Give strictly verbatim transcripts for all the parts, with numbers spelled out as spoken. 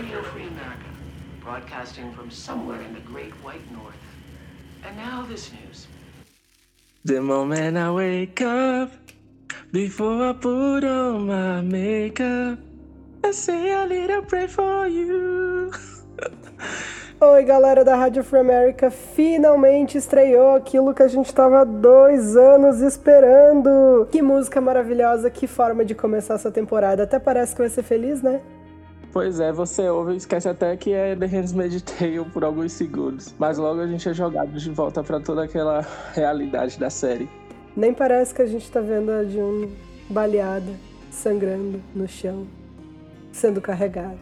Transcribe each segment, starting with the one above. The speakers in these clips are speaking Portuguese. I'm your free American, broadcasting from somewhere in the great white north. And now this news. The moment I wake up, before I put on my makeup, I say a little prayer for you. Oi, galera da Rádio Free America, finalmente estreou aquilo que a gente estava há dois anos esperando. Que música maravilhosa, que forma de começar essa temporada. Até parece que vai ser feliz, né? Pois é, você ouve e esquece até que é The Handmaid's Tale por alguns segundos. Mas logo a gente é jogado de volta para toda aquela realidade da série. Nem parece que a gente tá vendo a June baleada, sangrando no chão, sendo carregada.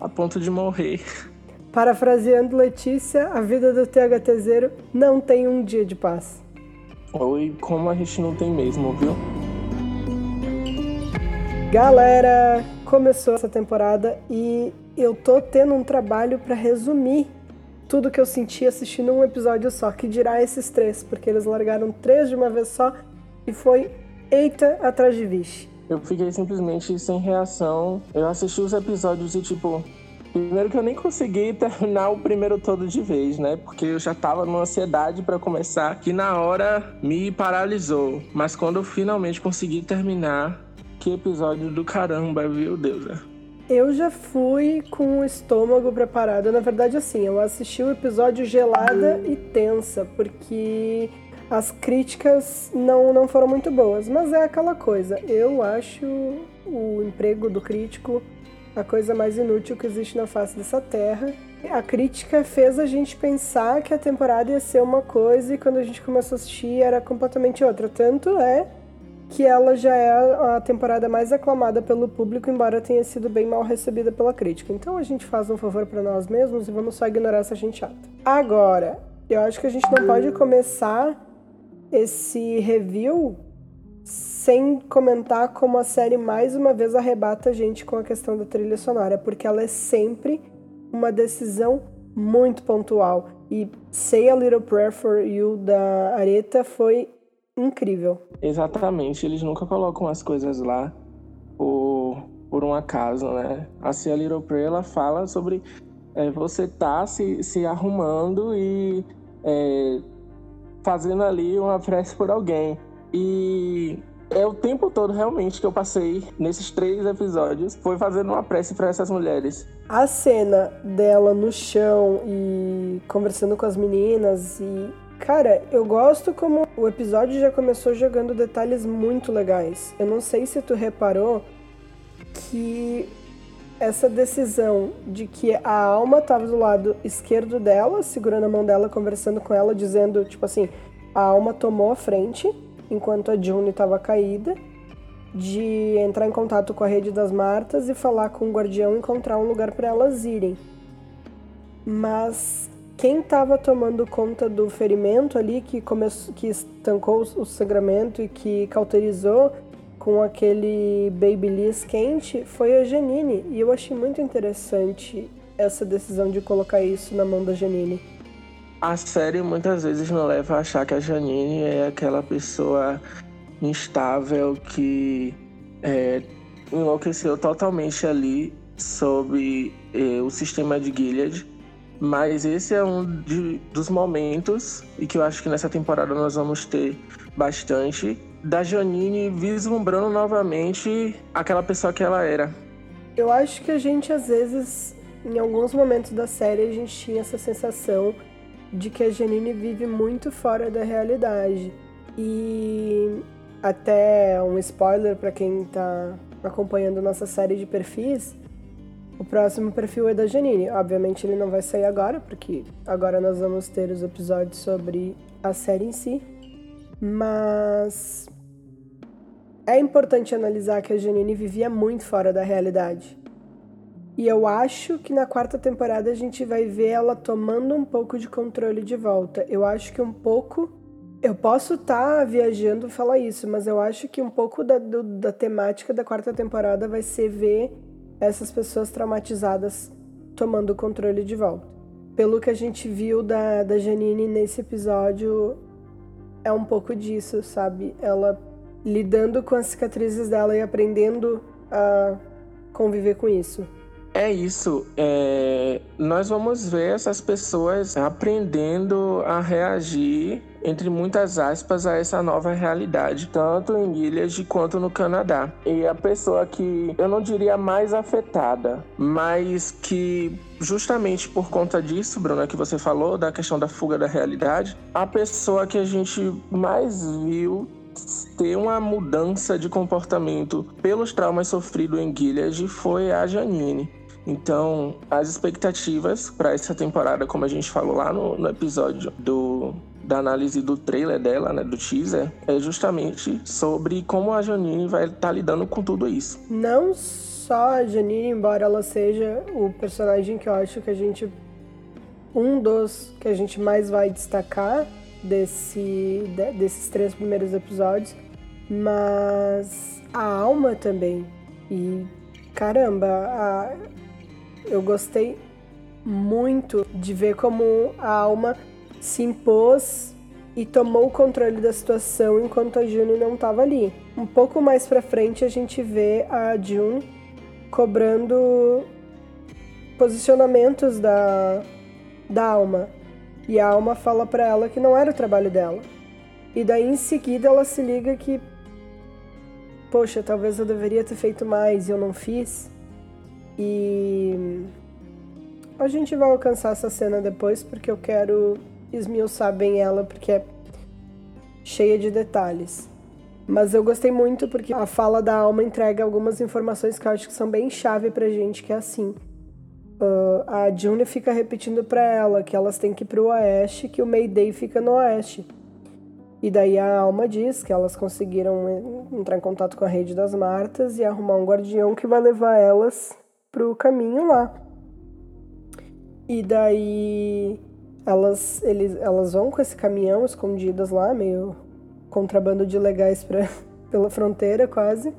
A ponto de morrer. Parafraseando Letícia, a vida do THTZero não tem um dia de paz. Oi, como a gente não tem mesmo, viu? Galera, começou essa temporada e eu tô tendo um trabalho pra resumir tudo que eu senti assistindo um episódio só, que dirá esses três, porque eles largaram três de uma vez só e foi eita atrás de vixe. Eu fiquei simplesmente sem reação. Eu assisti os episódios e, tipo, primeiro que eu nem consegui terminar o primeiro todo de vez, né? Porque eu já tava numa ansiedade pra começar, que na hora me paralisou. Mas quando eu finalmente consegui terminar, que episódio do caramba, meu Deus, né? Eu já fui com o estômago preparado. Na verdade, assim, eu assisti o episódio gelada e tensa, porque as críticas não, não foram muito boas. Mas é aquela coisa, eu acho o emprego do crítico a coisa mais inútil que existe na face dessa terra. A crítica fez a gente pensar que a temporada ia ser uma coisa e quando a gente começou a assistir era completamente outra. Tanto é que ela já é a temporada mais aclamada pelo público, embora tenha sido bem mal recebida pela crítica. Então a gente faz um favor para nós mesmos e vamos só ignorar essa gente chata. Agora, eu acho que a gente não pode começar esse review sem comentar como a série mais uma vez arrebata a gente com a questão da trilha sonora, porque ela é sempre uma decisão muito pontual. E Say a Little Prayer for You, da Aretha, foi incrível. Exatamente, eles nunca colocam as coisas lá por, por um acaso, né? A Say a Little Prayer, ela fala sobre é, você tá se, se arrumando e é, fazendo ali uma prece por alguém. E é o tempo todo, realmente, que eu passei nesses três episódios foi fazendo uma prece para essas mulheres. A cena dela no chão e conversando com as meninas e... Cara, eu gosto como o episódio já começou jogando detalhes muito legais. Eu não sei se tu reparou que essa decisão de que a Alma tava do lado esquerdo dela, segurando a mão dela, conversando com ela, dizendo, tipo assim, a Alma tomou a frente... enquanto a June estava caída, de entrar em contato com a Rede das Martas e falar com o guardião e encontrar um lugar para elas irem. Mas quem estava tomando conta do ferimento ali, que, começou, que estancou o sangramento e que cauterizou com aquele babyliss quente, foi a Janine. E eu achei muito interessante essa decisão de colocar isso na mão da Janine. A série muitas vezes me leva a achar que a Janine é aquela pessoa instável que é, enlouqueceu totalmente ali sobre é, o sistema de Gilead. Mas esse é um de, dos momentos, e que eu acho que nessa temporada nós vamos ter bastante, da Janine vislumbrando novamente aquela pessoa que ela era. Eu acho que a gente às vezes, em alguns momentos da série, a gente tinha essa sensação de que a Janine vive muito fora da realidade. E até um spoiler para quem tá acompanhando nossa série de perfis, o próximo perfil é da Janine. Obviamente ele não vai sair agora, porque agora nós vamos ter os episódios sobre a série em si, mas é importante analisar que a Janine vivia muito fora da realidade. E eu acho que na quarta temporada a gente vai ver ela tomando um pouco de controle de volta. Eu acho que um pouco... Eu posso estar tá viajando e falar isso, mas eu acho que um pouco da, do, da temática da quarta temporada vai ser ver essas pessoas traumatizadas tomando o controle de volta. Pelo que a gente viu da, da Janine nesse episódio, é um pouco disso, sabe? Ela lidando com as cicatrizes dela e aprendendo a conviver com isso. É isso, é... nós vamos ver essas pessoas aprendendo a reagir, entre muitas aspas, a essa nova realidade, tanto em Gilead quanto no Canadá. E a pessoa que, eu não diria mais afetada, mas que justamente por conta disso, Bruna, que você falou, da questão da fuga da realidade, a pessoa que a gente mais viu ter uma mudança de comportamento pelos traumas sofridos em Gilead foi a Janine. Então, as expectativas para essa temporada, como a gente falou lá no, no episódio do... da análise do trailer dela, né, do teaser, é justamente sobre como a Janine vai estar tá lidando com tudo isso. Não só a Janine, embora ela seja o personagem que eu acho que a gente... Um dos que a gente mais vai destacar desse, de, desses três primeiros episódios, mas a Alma também. E, caramba, a, eu gostei muito de ver como a Alma se impôs e tomou o controle da situação enquanto a June não estava ali. Um pouco mais pra frente a gente vê a June cobrando posicionamentos da, da Alma. E a Alma fala pra ela que não era o trabalho dela. E daí em seguida ela se liga que... Poxa, talvez eu deveria ter feito mais e eu não fiz. E... a gente vai alcançar essa cena depois porque eu quero... esmiuçar bem ela, porque é cheia de detalhes. Mas eu gostei muito porque a fala da Alma entrega algumas informações que eu acho que são bem chave pra gente, que é assim. Uh, a June fica repetindo pra ela que elas têm que ir pro oeste, que o Mayday fica no oeste. E daí a Alma diz que elas conseguiram entrar em contato com a Rede das Martas e arrumar um guardião que vai levar elas pro caminho lá. E daí... Elas, eles, elas vão com esse caminhão escondidas lá, meio contrabando de legais pra, pela fronteira quase.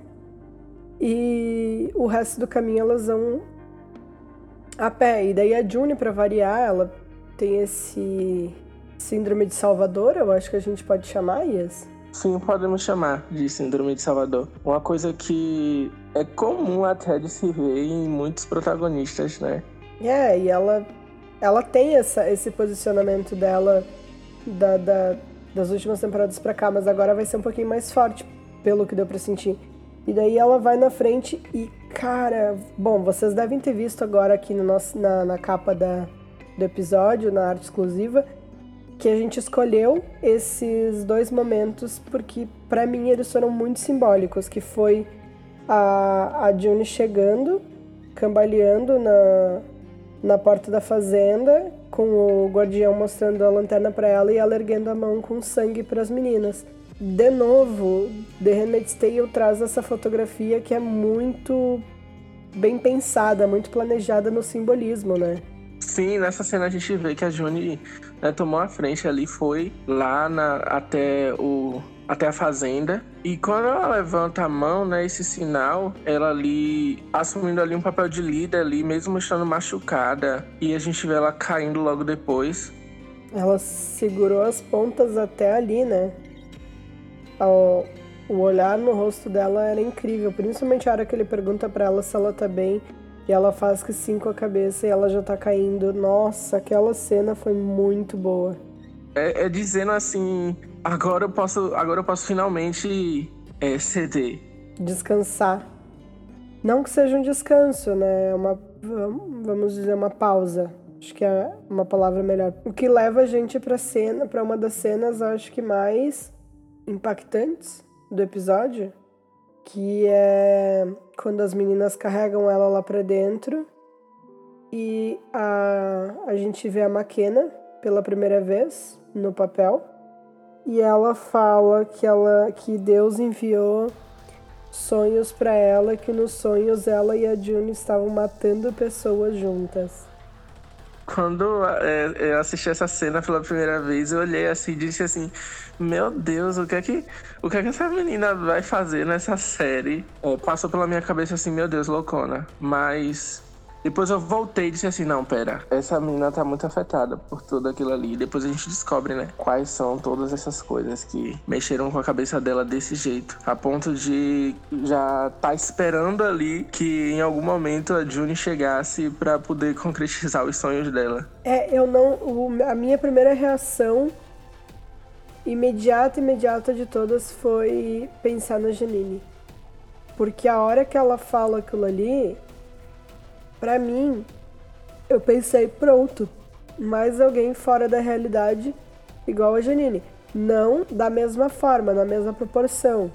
E o resto do caminho elas vão a pé. E daí a June, pra variar, ela tem esse síndrome de Salvador, eu acho que a gente pode chamar, Ias? Sim, podemos chamar de síndrome de Salvador. Uma coisa que é comum até de se ver em muitos protagonistas, né? É, e ela... Ela tem essa, esse posicionamento dela da, da, das últimas temporadas pra cá, mas agora vai ser um pouquinho mais forte, pelo que deu pra sentir. E daí ela vai na frente e, cara... Bom, vocês devem ter visto agora aqui no nosso, na, na capa da, do episódio, na arte exclusiva, que a gente escolheu esses dois momentos porque, pra mim, eles foram muito simbólicos, que foi a, a June chegando, cambaleando na... na porta da fazenda, com o guardião mostrando a lanterna pra ela e ela erguendo a mão com sangue pras meninas. De novo, The Handmaid's Tale traz essa fotografia que é muito bem pensada, muito planejada no simbolismo, né? Sim, nessa cena a gente vê que a June, né, tomou a frente ali, foi lá na, até o... até a fazenda, e quando ela levanta a mão, né, esse sinal, ela ali, assumindo ali um papel de líder ali, mesmo estando machucada, e a gente vê ela caindo logo depois. Ela segurou as pontas até ali, né? O, o olhar no rosto dela era incrível, principalmente a hora que ele pergunta pra ela se ela tá bem, e ela faz que sim com a cabeça e ela já tá caindo. Nossa, aquela cena foi muito boa. É, é dizendo assim... Agora eu posso, agora eu posso finalmente é, ceder. Descansar. Não que seja um descanso, né? Uma, vamos dizer, uma pausa. Acho que é uma palavra melhor. O que leva a gente pra cena, pra uma das cenas, acho que mais impactantes do episódio, que é quando as meninas carregam ela lá pra dentro e a, a gente vê a McKenna pela primeira vez no papel. E ela fala que, ela, que Deus enviou sonhos pra ela, que nos sonhos ela e a June estavam matando pessoas juntas. Quando é, eu assisti essa cena pela primeira vez, eu olhei assim e disse assim, meu Deus, o que é que, o que, é que essa menina vai fazer nessa série? É, passou pela minha cabeça assim, meu Deus, loucona. Mas Depois eu voltei e disse assim, não, pera, essa menina tá muito afetada por tudo aquilo ali. E depois a gente descobre, né, quais são todas essas coisas que mexeram com a cabeça dela desse jeito. A ponto de já tá esperando ali que em algum momento a June chegasse pra poder concretizar os sonhos dela. É, eu não... O, a minha primeira reação imediata, imediata de todas foi pensar na Janine. Porque a hora que ela fala aquilo ali... Pra mim, eu pensei, pronto, mais alguém fora da realidade igual a Janine. Não da mesma forma, na mesma proporção.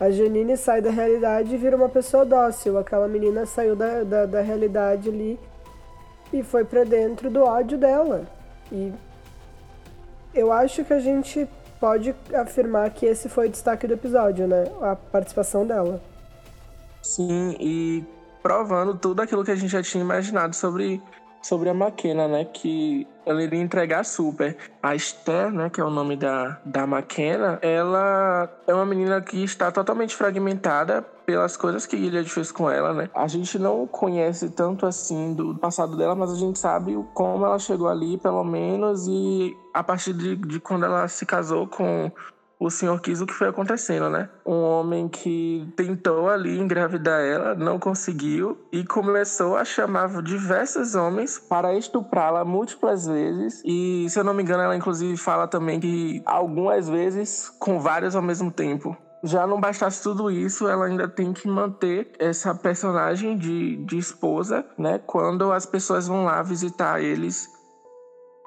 A Janine sai da realidade e vira uma pessoa dócil. Aquela menina saiu da, da, da realidade ali e foi pra dentro do ódio dela. E eu acho que a gente pode afirmar que esse foi o destaque do episódio, né? A participação dela. Sim, e... provando tudo aquilo que a gente já tinha imaginado sobre, sobre a McKenna, né? Que ela iria entregar super. A Esther, né? Que é o nome da, da McKenna, ela é uma menina que está totalmente fragmentada pelas coisas que Gilead fez com ela, né? A gente não conhece tanto assim do passado dela, mas a gente sabe como ela chegou ali, pelo menos, e a partir de, de quando ela se casou com... o senhor quis o que foi acontecendo, né? Um homem que tentou ali engravidar ela, não conseguiu e começou a chamar diversos homens para estuprá-la múltiplas vezes. E, se eu não me engano, ela inclusive fala também que algumas vezes com vários ao mesmo tempo. Já não bastasse tudo isso, ela ainda tem que manter essa personagem de, de esposa, né? Quando as pessoas vão lá visitar eles.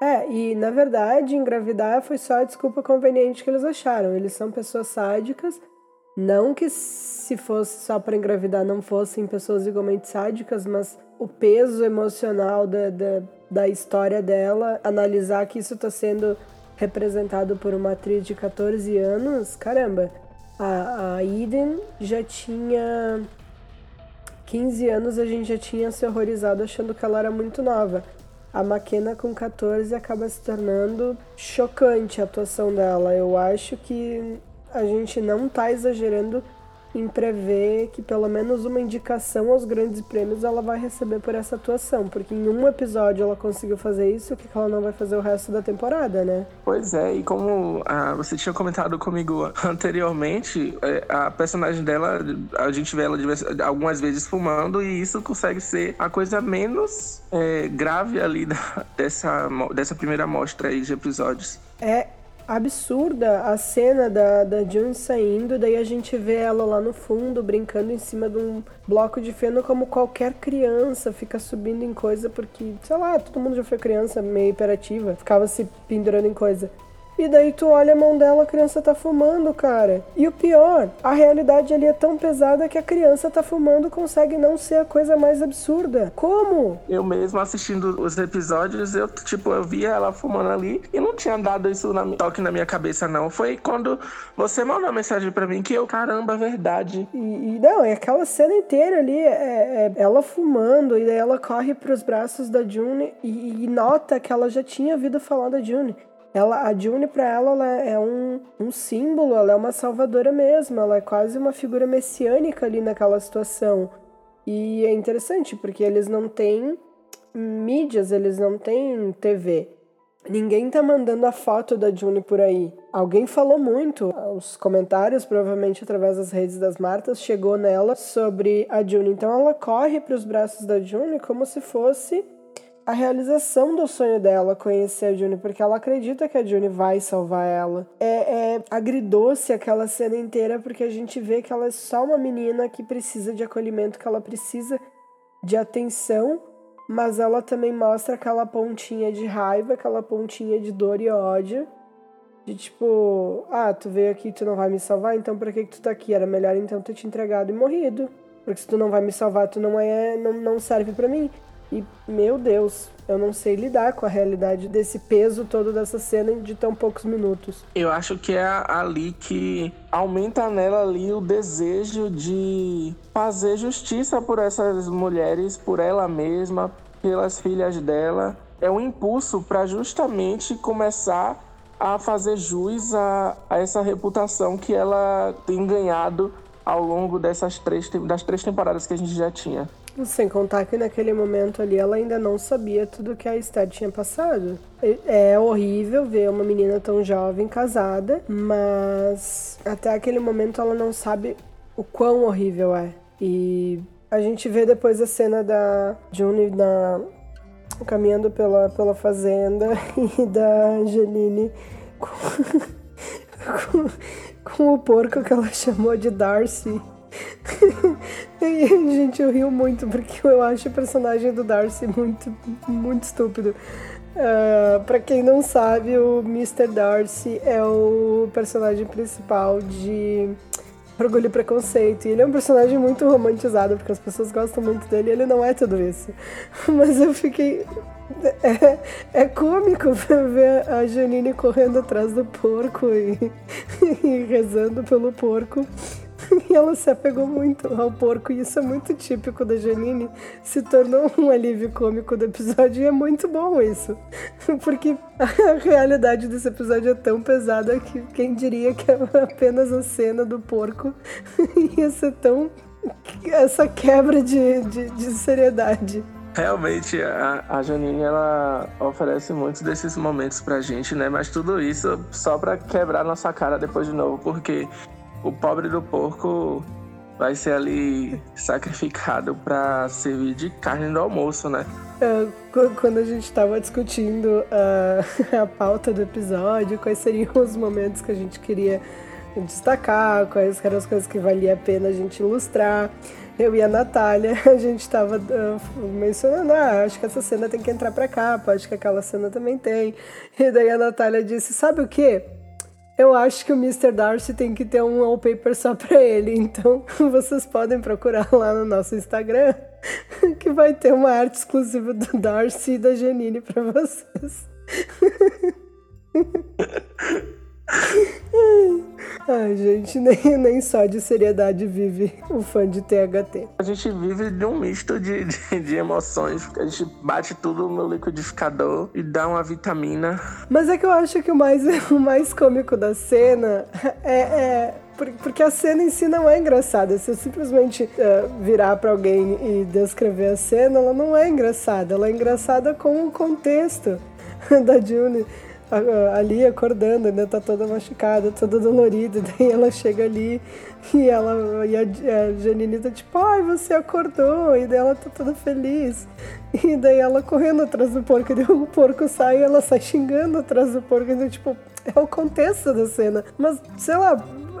É, e na verdade, engravidar foi só a desculpa conveniente que eles acharam. Eles são pessoas sádicas, não que se fosse só para engravidar não fossem pessoas igualmente sádicas, mas o peso emocional da, da, da história dela, analisar que isso está sendo representado por uma atriz de catorze anos, caramba, a, a Eden já tinha quinze anos, a gente já tinha se horrorizado achando que ela era muito nova. A McKenna com catorze acaba se tornando chocante a atuação dela. Eu acho que a gente não tá exagerando em prever que pelo menos uma indicação aos grandes prêmios ela vai receber por essa atuação, porque em um episódio ela conseguiu fazer isso, o que ela não vai fazer o resto da temporada, né? Pois é, e como ah, você tinha comentado comigo anteriormente, a personagem dela, a gente vê ela algumas vezes fumando, e isso consegue ser a coisa menos é, grave ali da, dessa, dessa primeira amostra aí de episódios. É absurda a cena da, da June saindo, daí a gente vê ela lá no fundo, brincando em cima de um bloco de feno como qualquer criança, fica subindo em coisa porque, sei lá, todo mundo já foi criança meio hiperativa, ficava se pendurando em coisa. E daí tu olha a mão dela, a criança tá fumando, cara. E o pior, a realidade ali é tão pesada que a criança tá fumando consegue não ser a coisa mais absurda. Como? Eu mesmo assistindo os episódios, eu, tipo, eu via ela fumando ali e não tinha dado isso na, toque na minha cabeça, não. Foi quando você mandou uma mensagem pra mim que eu, caramba, é verdade. E, e não, é aquela cena inteira ali, é, é ela fumando e daí ela corre pros braços da June e, e nota que ela já tinha ouvido falar da June. Ela, a June, pra ela, ela é um, um símbolo, ela é uma salvadora mesmo, ela é quase uma figura messiânica ali naquela situação. E é interessante, porque eles não têm mídias, eles não têm T V. Ninguém tá mandando a foto da June por aí. Alguém falou muito, os comentários, provavelmente através das redes das Martas, chegou nela sobre a June. Então ela corre pros braços da June como se fosse... a realização do sonho dela, conhecer a June, porque ela acredita que a June vai salvar ela. É, é agridoce aquela cena inteira, porque a gente vê que ela é só uma menina que precisa de acolhimento, que ela precisa de atenção, mas ela também mostra aquela pontinha de raiva, aquela pontinha de dor e ódio, de tipo, ah, tu veio aqui e tu não vai me salvar, então pra que que tu tá aqui? Era melhor então ter te entregado e morrido, porque se tu não vai me salvar, tu não é, não, não serve pra mim. E, meu Deus, eu não sei lidar com a realidade desse peso todo dessa cena de tão poucos minutos. Eu acho que é ali que aumenta nela ali o desejo de fazer justiça por essas mulheres, por ela mesma, pelas filhas dela. É um impulso para justamente começar a fazer jus a, a essa reputação que ela tem ganhado ao longo dessas três, das três temporadas que a gente já tinha. Sem contar que naquele momento ali ela ainda não sabia tudo que a Esther tinha passado. É horrível ver uma menina tão jovem casada, mas até aquele momento ela não sabe o quão horrível é. E a gente vê depois a cena da June na, caminhando pela, pela fazenda e da Janine com, com, com o porco que ela chamou de Darcy. E, gente, eu rio muito porque eu acho o personagem do Darcy muito, muito estúpido. Uh, pra quem não sabe, o mister Darcy é o personagem principal de Orgulho e Preconceito. E ele é um personagem muito romantizado porque as pessoas gostam muito dele e ele não é tudo isso. Mas eu fiquei... É, é cômico ver a Janine correndo atrás do porco e, e rezando pelo porco. E ela se apegou muito ao porco, e isso é muito típico da Janine, se tornou um alívio cômico do episódio, e é muito bom isso, porque a realidade desse episódio é tão pesada que quem diria que apenas a cena do porco ia ser tão... essa quebra de, de, de seriedade. Realmente, a, a Janine, ela oferece muitos desses momentos pra gente, né, mas tudo isso só pra quebrar nossa cara depois de novo, porque... o pobre do porco vai ser ali sacrificado para servir de carne do almoço, né? Quando a gente estava discutindo a, a pauta do episódio, quais seriam os momentos que a gente queria destacar, quais eram as coisas que valia a pena a gente ilustrar, eu e a Natália, a gente estava uh, mencionando, ah, acho que essa cena tem que entrar para capa, acho que aquela cena também tem. E daí a Natália disse, sabe o quê? Eu acho que o mister Darcy tem que ter um wallpaper só pra ele, então vocês podem procurar lá no nosso Instagram, que vai ter uma arte exclusiva do Darcy e da Janine pra vocês. Ai, gente, nem, nem só de seriedade vive o fã de T H T. A gente vive de um misto de, de, de emoções. A gente bate tudo no liquidificador e dá uma vitamina. Mas é que eu acho que o mais, o mais cômico da cena é... é... porque a cena em si não é engraçada. Se eu simplesmente uh, virar pra alguém e descrever a cena, ela não é engraçada. Ela é engraçada com o contexto da June. Ali acordando, ainda tá toda machucada, toda dolorida, daí ela chega ali e, ela, e a, a Janine tá tipo, ai, você acordou, e daí ela tá toda feliz, e daí ela correndo atrás do porco, e daí o porco sai e ela sai xingando atrás do porco, então tipo, é o contexto da cena, mas sei lá,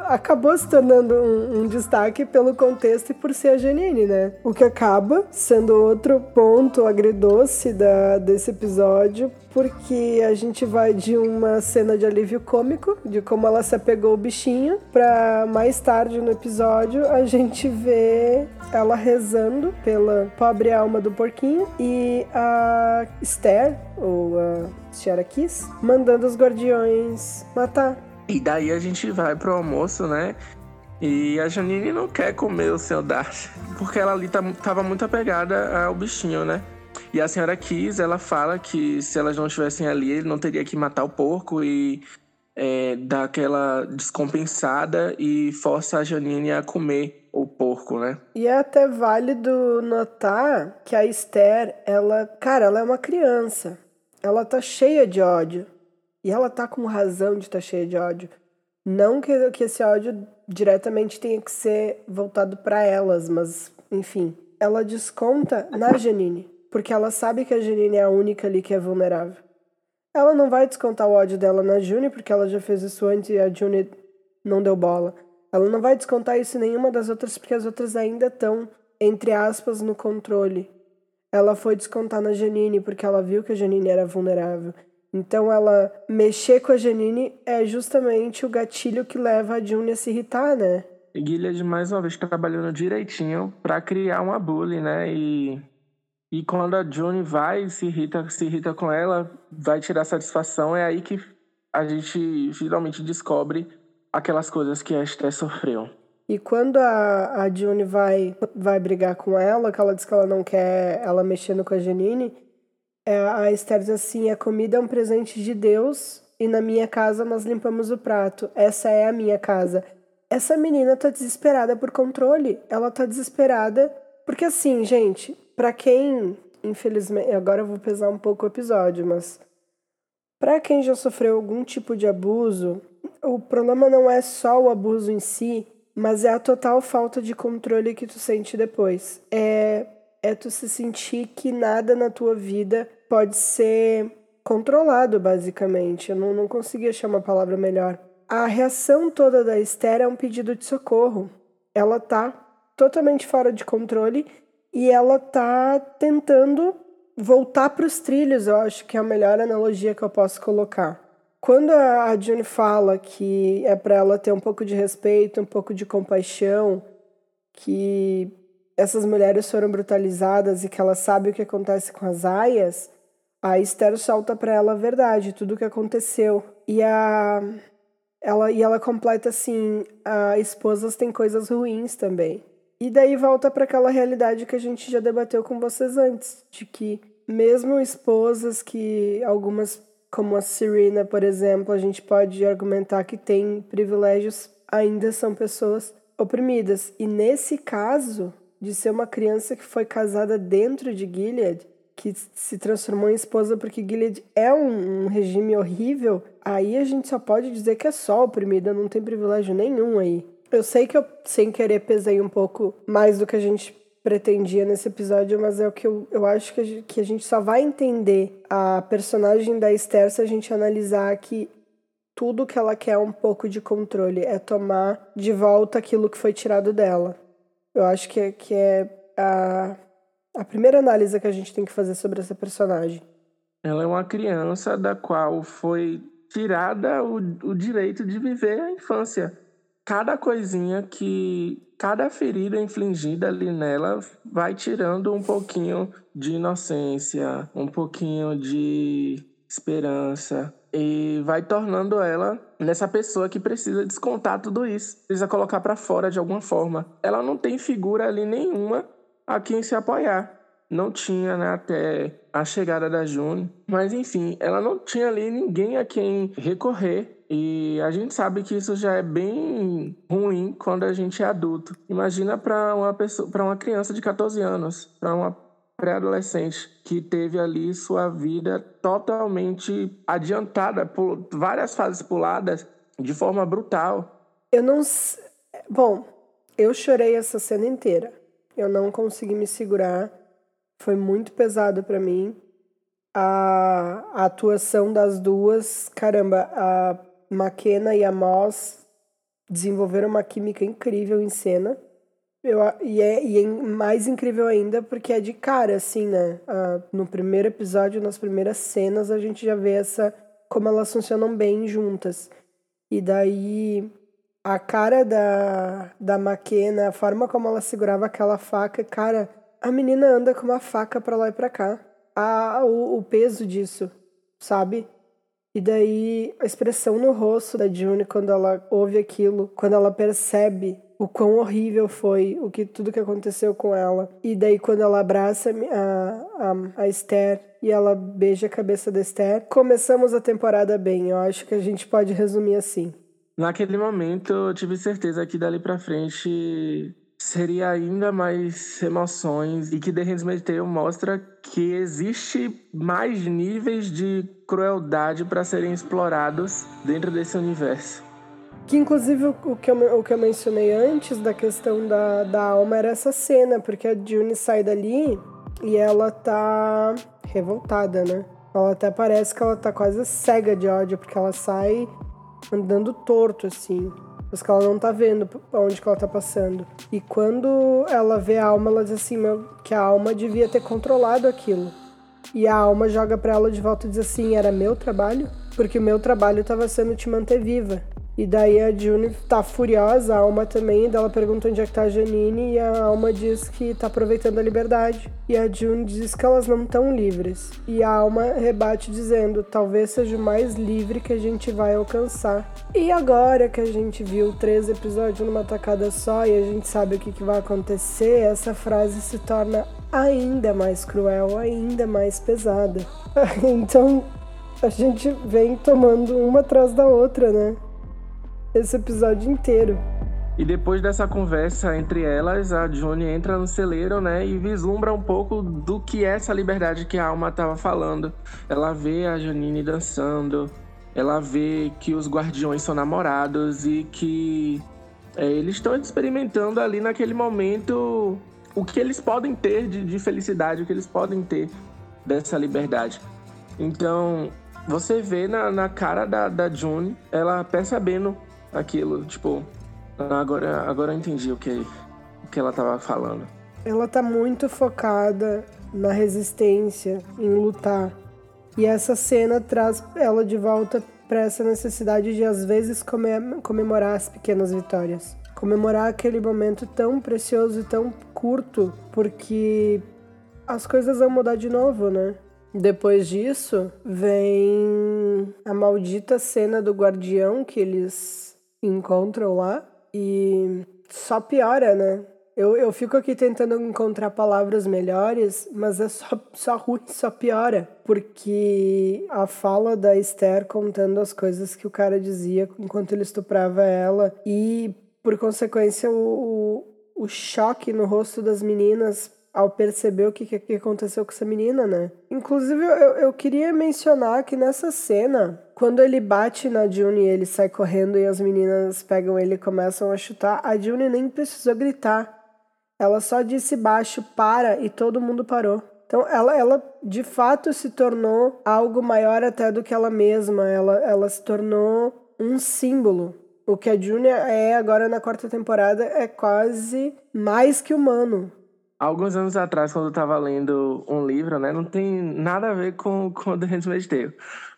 acabou se tornando um, um destaque pelo contexto e por ser a Janine, né? O que acaba sendo outro ponto agridoce da, desse episódio, porque a gente vai de uma cena de alívio cômico, de como ela se apegou ao bichinho, pra mais tarde no episódio a gente vê ela rezando pela pobre alma do porquinho e a Esther, ou a Tiara Kiss, mandando os guardiões matar. E daí a gente vai pro almoço, né? E a Janine não quer comer o seu Darcy, porque ela ali tá, tava muito apegada ao bichinho, né? E a senhora Kiss, ela fala que se elas não estivessem ali, ele não teria que matar o porco e é, dá aquela descompensada e força a Janine a comer o porco, né? E é até válido notar que a Esther, ela, cara, ela é uma criança. Ela tá cheia de ódio. E ela tá com razão de estar tá cheia de ódio. Não que, que esse ódio diretamente tenha que ser voltado para elas, mas, enfim. Ela desconta na Janine, porque ela sabe que a Janine é a única ali que é vulnerável. Ela não vai descontar o ódio dela na June, porque ela já fez isso antes e a June não deu bola. Ela não vai descontar isso em nenhuma das outras, porque as outras ainda estão, entre aspas, no controle. Ela foi descontar na Janine, porque ela viu que a Janine era vulnerável. Então ela mexer com a Janine é justamente o gatilho que leva a June a se irritar, né? Gilead, mais uma vez, trabalhando direitinho pra criar uma bully, né? E, e quando a June vai e se irrita, se irrita com ela, vai tirar satisfação, é aí que a gente finalmente descobre aquelas coisas que a Esther sofreu. E quando a, a June vai, vai brigar com ela, que ela diz que ela não quer ela mexendo com a Janine, a Esther diz assim, a comida é um presente de Deus e na minha casa nós limpamos o prato. Essa é a minha casa. Essa menina tá desesperada por controle. Ela tá desesperada Porque assim, gente, pra quem, infelizmente, agora eu vou pesar um pouco o episódio, mas pra quem já sofreu algum tipo de abuso, o problema não é só o abuso em si, mas é a total falta de controle que tu sente depois. É, é tu se sentir que nada na tua vida pode ser controlado, basicamente. Eu não, não consegui achar uma palavra melhor. A reação toda da Esther é um pedido de socorro. Ela tá totalmente fora de controle e ela tá tentando voltar pros trilhos, eu acho que é a melhor analogia que eu posso colocar. Quando a June fala que é para ela ter um pouco de respeito, um pouco de compaixão, que essas mulheres foram brutalizadas e que ela sabe o que acontece com as aias, a Esther solta para ela a verdade, tudo o que aconteceu. E, a, ela, e ela completa assim, a esposas têm coisas ruins também. E daí volta para aquela realidade que a gente já debateu com vocês antes, de que mesmo esposas que algumas, como a Serena, por exemplo, a gente pode argumentar que tem privilégios, ainda são pessoas oprimidas. E nesse caso, de ser uma criança que foi casada dentro de Gilead, que se transformou em esposa porque Gilead é um, um regime horrível, aí a gente só pode dizer que é só oprimida, não tem privilégio nenhum aí. Eu sei que eu, sem querer, pesei um pouco mais do que a gente pretendia nesse episódio, mas é o que eu, eu acho que a, gente, que a gente só vai entender a personagem da Esther se a gente analisar que tudo que ela quer é um pouco de controle, é tomar de volta aquilo que foi tirado dela. Eu acho que, que é a, a primeira análise que a gente tem que fazer sobre essa personagem. Ela é uma criança da qual foi tirada o, o direito de viver a infância. Cada coisinha que... Cada ferida infligida ali nela vai tirando um pouquinho de inocência, um pouquinho de esperança e vai tornando ela nessa pessoa que precisa descontar tudo isso, precisa colocar para fora de alguma forma. Ela não tem figura ali nenhuma a quem se apoiar. Não tinha, né, até a chegada da June. Mas, enfim, ela não tinha ali ninguém a quem recorrer. E a gente sabe que isso já é bem ruim quando a gente é adulto. Imagina para uma pessoa, para uma criança de catorze anos, para uma pré-adolescente que teve ali sua vida totalmente adiantada por várias fases puladas de forma brutal. Eu não... Bom, eu chorei essa cena inteira. Eu não consegui me segurar. Foi muito pesado pra mim. A, a atuação das duas... Caramba, a McKenna e a Moss desenvolveram uma química incrível em cena. Eu, e, é, e é mais incrível ainda porque é de cara, assim, né? A, no primeiro episódio, nas primeiras cenas, a gente já vê essa, como elas funcionam bem juntas. E daí... A cara da, da McKenna, a forma como ela segurava aquela faca... Cara... A menina anda com uma faca pra lá e pra cá. Ah, o, o peso disso, sabe? E daí a expressão no rosto da June quando ela ouve aquilo, quando ela percebe o quão horrível foi o que, tudo que aconteceu com ela. E daí quando ela abraça a, a, a Esther e ela beija a cabeça da Esther, começamos a temporada bem. Eu acho que a gente pode resumir assim. Naquele momento eu tive certeza que dali pra frente... Seria ainda mais emoções e que The Handmaid's Tale mostra que existe mais níveis de crueldade para serem explorados dentro desse universo. Que inclusive o que eu, o que eu mencionei antes da questão da, da alma era essa cena, porque a June sai dali e ela tá revoltada, né? Ela até parece que ela tá quase cega de ódio, porque ela sai andando torto, assim. Mas que ela não tá vendo onde que ela tá passando. E quando ela vê a alma, ela diz assim, que a alma devia ter controlado aquilo. E a alma joga pra ela de volta e diz assim, era meu trabalho? Porque o meu trabalho tava sendo te manter viva. E daí a June tá furiosa, a alma também, e ela pergunta onde é que tá a Janine, e a alma diz que tá aproveitando a liberdade. E a June diz que elas não estão livres. E a alma rebate dizendo, talvez seja o mais livre que a gente vai alcançar. E agora que a gente viu três episódios numa tacada só, e a gente sabe o que, que vai acontecer, essa frase se torna ainda mais cruel, ainda mais pesada. Então a gente vem tomando uma atrás da outra, né? Esse episódio inteiro. E depois dessa conversa entre elas, a June entra no celeiro, né, e vislumbra um pouco do que é essa liberdade que a Alma estava falando. Ela vê a Janine dançando, ela vê que os guardiões são namorados e que é, eles estão experimentando ali naquele momento o que eles podem ter de, de felicidade, o que eles podem ter dessa liberdade. Então, você vê na, na cara da, da June, ela percebendo aquilo, tipo... Agora, agora eu entendi o que, o que ela estava falando. Ela tá muito focada na resistência, em lutar. E essa cena traz ela de volta para essa necessidade de, às vezes, comemorar as pequenas vitórias. Comemorar aquele momento tão precioso e tão curto, porque as coisas vão mudar de novo, né? Depois disso, vem a maldita cena do guardião que eles encontram lá. E só piora, né? Eu, eu fico aqui tentando encontrar palavras melhores, mas é só, só ruim, só piora. Porque a fala da Esther contando as coisas que o cara dizia enquanto ele estuprava ela. E, por consequência, o, o, o choque no rosto das meninas ao perceber o que, que aconteceu com essa menina, né? Inclusive, eu, eu queria mencionar que nessa cena... Quando ele bate na June e ele sai correndo e as meninas pegam ele e começam a chutar, a June nem precisou gritar. Ela só disse baixo, para, e todo mundo parou. Então ela, ela de fato se tornou algo maior até do que ela mesma. Ela, ela se tornou um símbolo. O que a June é agora na quarta temporada é quase mais que humano. Alguns anos atrás, quando eu estava lendo um livro, né, não tem nada a ver com, com The Handmaid's Tale.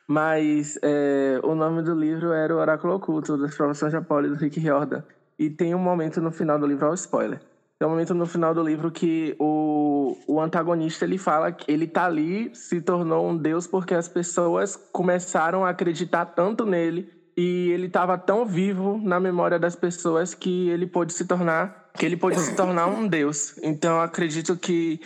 Mas é, o nome do livro era O Oráculo Oculto, das Provações de Apolo, do Rick Riordan. E tem um momento no final do livro, olha o spoiler. Tem um momento no final do livro que o, o antagonista, ele fala que ele tá ali, se tornou um deus porque as pessoas começaram a acreditar tanto nele e ele estava tão vivo na memória das pessoas que ele pôde se tornar, que ele pôde se tornar um deus. Então, acredito que...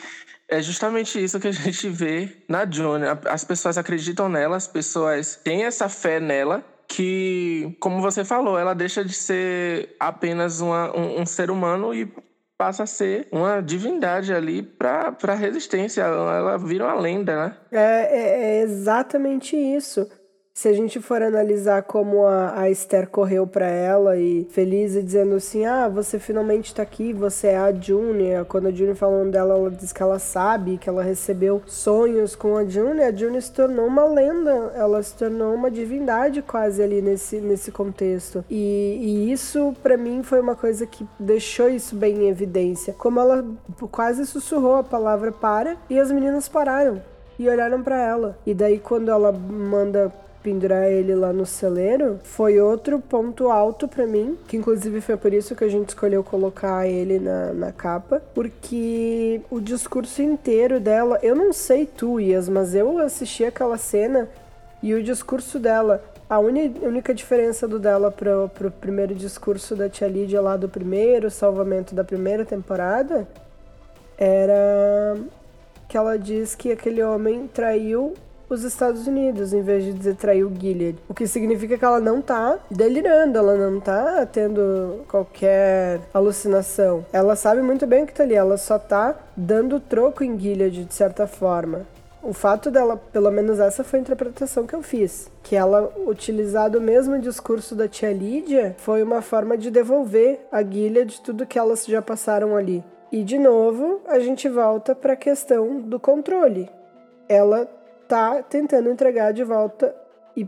É justamente isso que a gente vê na June. As pessoas acreditam nela, as pessoas têm essa fé nela, que, como você falou, ela deixa de ser apenas uma, um, um ser humano e passa a ser uma divindade ali para para resistência. Ela vira uma lenda, né? É, é, é exatamente isso. Se a gente for analisar como a, a Esther correu para ela e feliz e dizendo assim, ah, você finalmente tá aqui, você é a June. Quando a June falou dela, ela diz que ela sabe, que ela recebeu sonhos com a June. A June se tornou uma lenda, ela se tornou uma divindade quase ali nesse, nesse contexto. E, e isso, para mim, foi uma coisa que deixou isso bem em evidência. Como ela quase sussurrou a palavra para e as meninas pararam e olharam para ela. E daí quando ela manda... pendurar ele lá no celeiro, foi outro ponto alto pra mim, que inclusive foi por isso que a gente escolheu colocar ele na, na capa, porque o discurso inteiro dela, eu não sei tu, Ias, mas eu assisti aquela cena e o discurso dela, a uni, única diferença do dela pro, pro primeiro discurso da Tia Lídia lá do primeiro salvamento da primeira temporada, era que ela diz que aquele homem traiu os Estados Unidos, em vez de dizer traiu Gilead. O que significa que ela não tá delirando, ela não tá tendo qualquer alucinação. Ela sabe muito bem o que tá ali, ela só tá dando troco em Gilead, de certa forma. O fato dela, pelo menos essa foi a interpretação que eu fiz, que ela utilizar do mesmo discurso da Tia Lídia foi uma forma de devolver a Gilead tudo que elas já passaram ali. E, de novo, a gente volta pra questão do controle. Ela tá tentando entregar de volta e,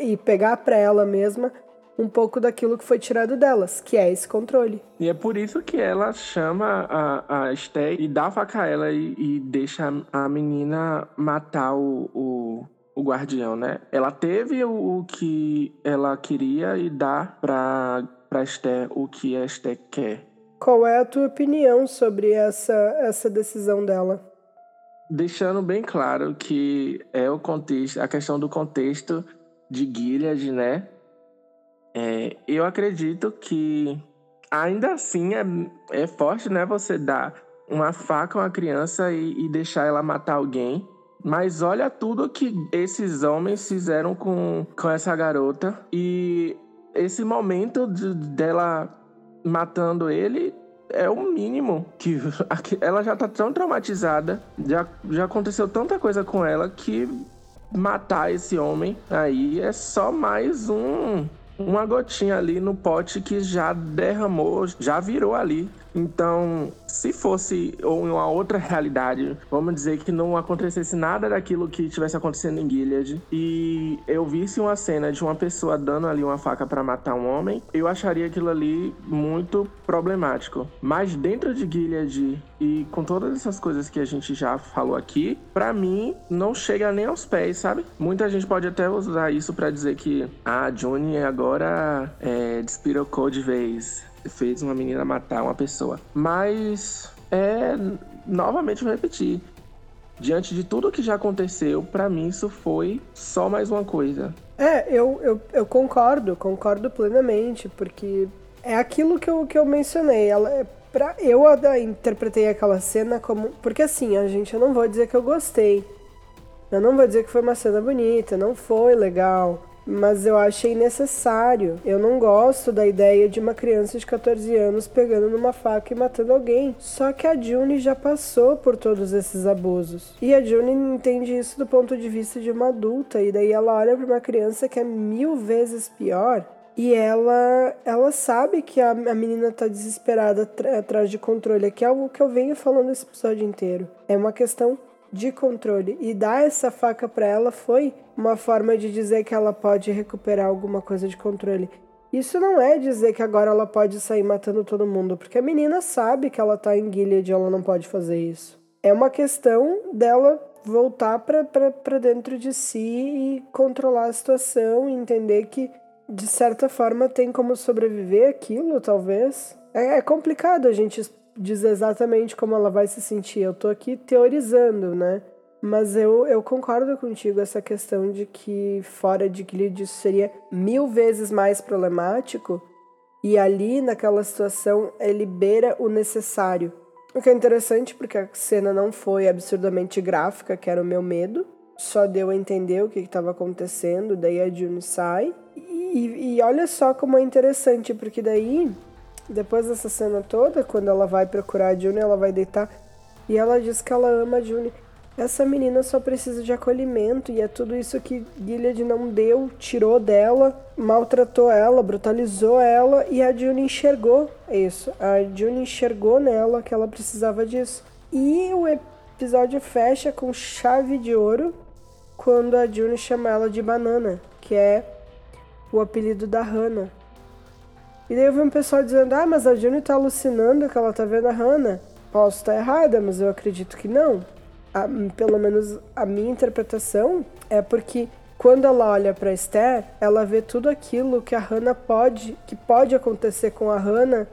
e pegar pra ela mesma um pouco daquilo que foi tirado delas, que é esse controle. E é por isso que ela chama a, a Esther e dá a faca a ela e, e deixa a menina matar o, o, o guardião, né? Ela teve o, o que ela queria e dá pra, pra Esther o que a Esther quer. Qual é a tua opinião sobre essa, essa decisão dela? Deixando bem claro que é o contexto, a questão do contexto de Gilead, né? É, eu acredito que ainda assim é, é forte, né? Você dar uma faca a uma criança e, e deixar ela matar alguém. Mas olha tudo que esses homens fizeram com, com essa garota. E esse momento de, dela matando ele é o mínimo. Que ela já tá tão traumatizada, já, já aconteceu tanta coisa com ela que matar esse homem aí é só mais um... uma gotinha ali no pote que já derramou, já virou ali. Então, se fosse ou em uma outra realidade, vamos dizer que não acontecesse nada daquilo que estivesse acontecendo em Gilead, e eu visse uma cena de uma pessoa dando ali uma faca para matar um homem, eu acharia aquilo ali muito problemático. Mas dentro de Gilead e com todas essas coisas que a gente já falou aqui, pra mim não chega nem aos pés, sabe? Muita gente pode até usar isso pra dizer que ah, a June agora é, despirocou de vez, fez uma menina matar uma pessoa. Mas, é, novamente vou repetir, diante de tudo que já aconteceu, pra mim isso foi só mais uma coisa. É, eu, eu, eu concordo, concordo plenamente, porque é aquilo que eu, que eu mencionei, ela é... Eu interpretei aquela cena como... Porque assim, a gente, eu não vou dizer que eu gostei. Eu não vou dizer que foi uma cena bonita, não foi legal. Mas eu achei necessário. Eu não gosto da ideia de uma criança de catorze anos pegando numa faca e matando alguém. Só que a June já passou por todos esses abusos. E a June entende isso do ponto de vista de uma adulta. E daí ela olha para uma criança que é mil vezes pior. E ela, ela sabe que a, a menina tá desesperada tra- atrás de controle, que é algo que eu venho falando esse episódio inteiro. É uma questão de controle. E dar essa faca pra ela foi uma forma de dizer que ela pode recuperar alguma coisa de controle. Isso não é dizer que agora ela pode sair matando todo mundo, porque a menina sabe que ela tá em Gilead e ela não pode fazer isso. É uma questão dela voltar pra, pra, pra dentro de si e controlar a situação e entender que de certa forma tem como sobreviver aquilo, talvez. É, é complicado a gente dizer exatamente como ela vai se sentir. Eu tô aqui teorizando, né? Mas eu, eu concordo contigo essa questão de que fora de Gilead isso seria mil vezes mais problemático. E ali, naquela situação, é, libera o necessário. O que é interessante, porque a cena não foi absurdamente gráfica, que era o meu medo. Só deu a entender o que estava acontecendo, daí a June sai. E, e olha só como é interessante, porque daí, depois dessa cena toda, quando ela vai procurar a June, ela vai deitar, e ela diz que ela ama a June. Essa menina só precisa de acolhimento, e é tudo isso que Gilead não deu, tirou dela, maltratou ela, brutalizou ela, e a June enxergou isso. A June enxergou nela que ela precisava disso. E o episódio fecha com chave de ouro, quando a June chama ela de banana, que é o apelido da Hannah. E daí eu vi um pessoal dizendo, ah, mas a June tá alucinando que ela tá vendo a Hannah. Posso estar errada, mas eu acredito que não. A, pelo menos a minha interpretação é porque quando ela olha pra Esther, ela vê tudo aquilo que a Hannah pode, que pode acontecer com a Hannah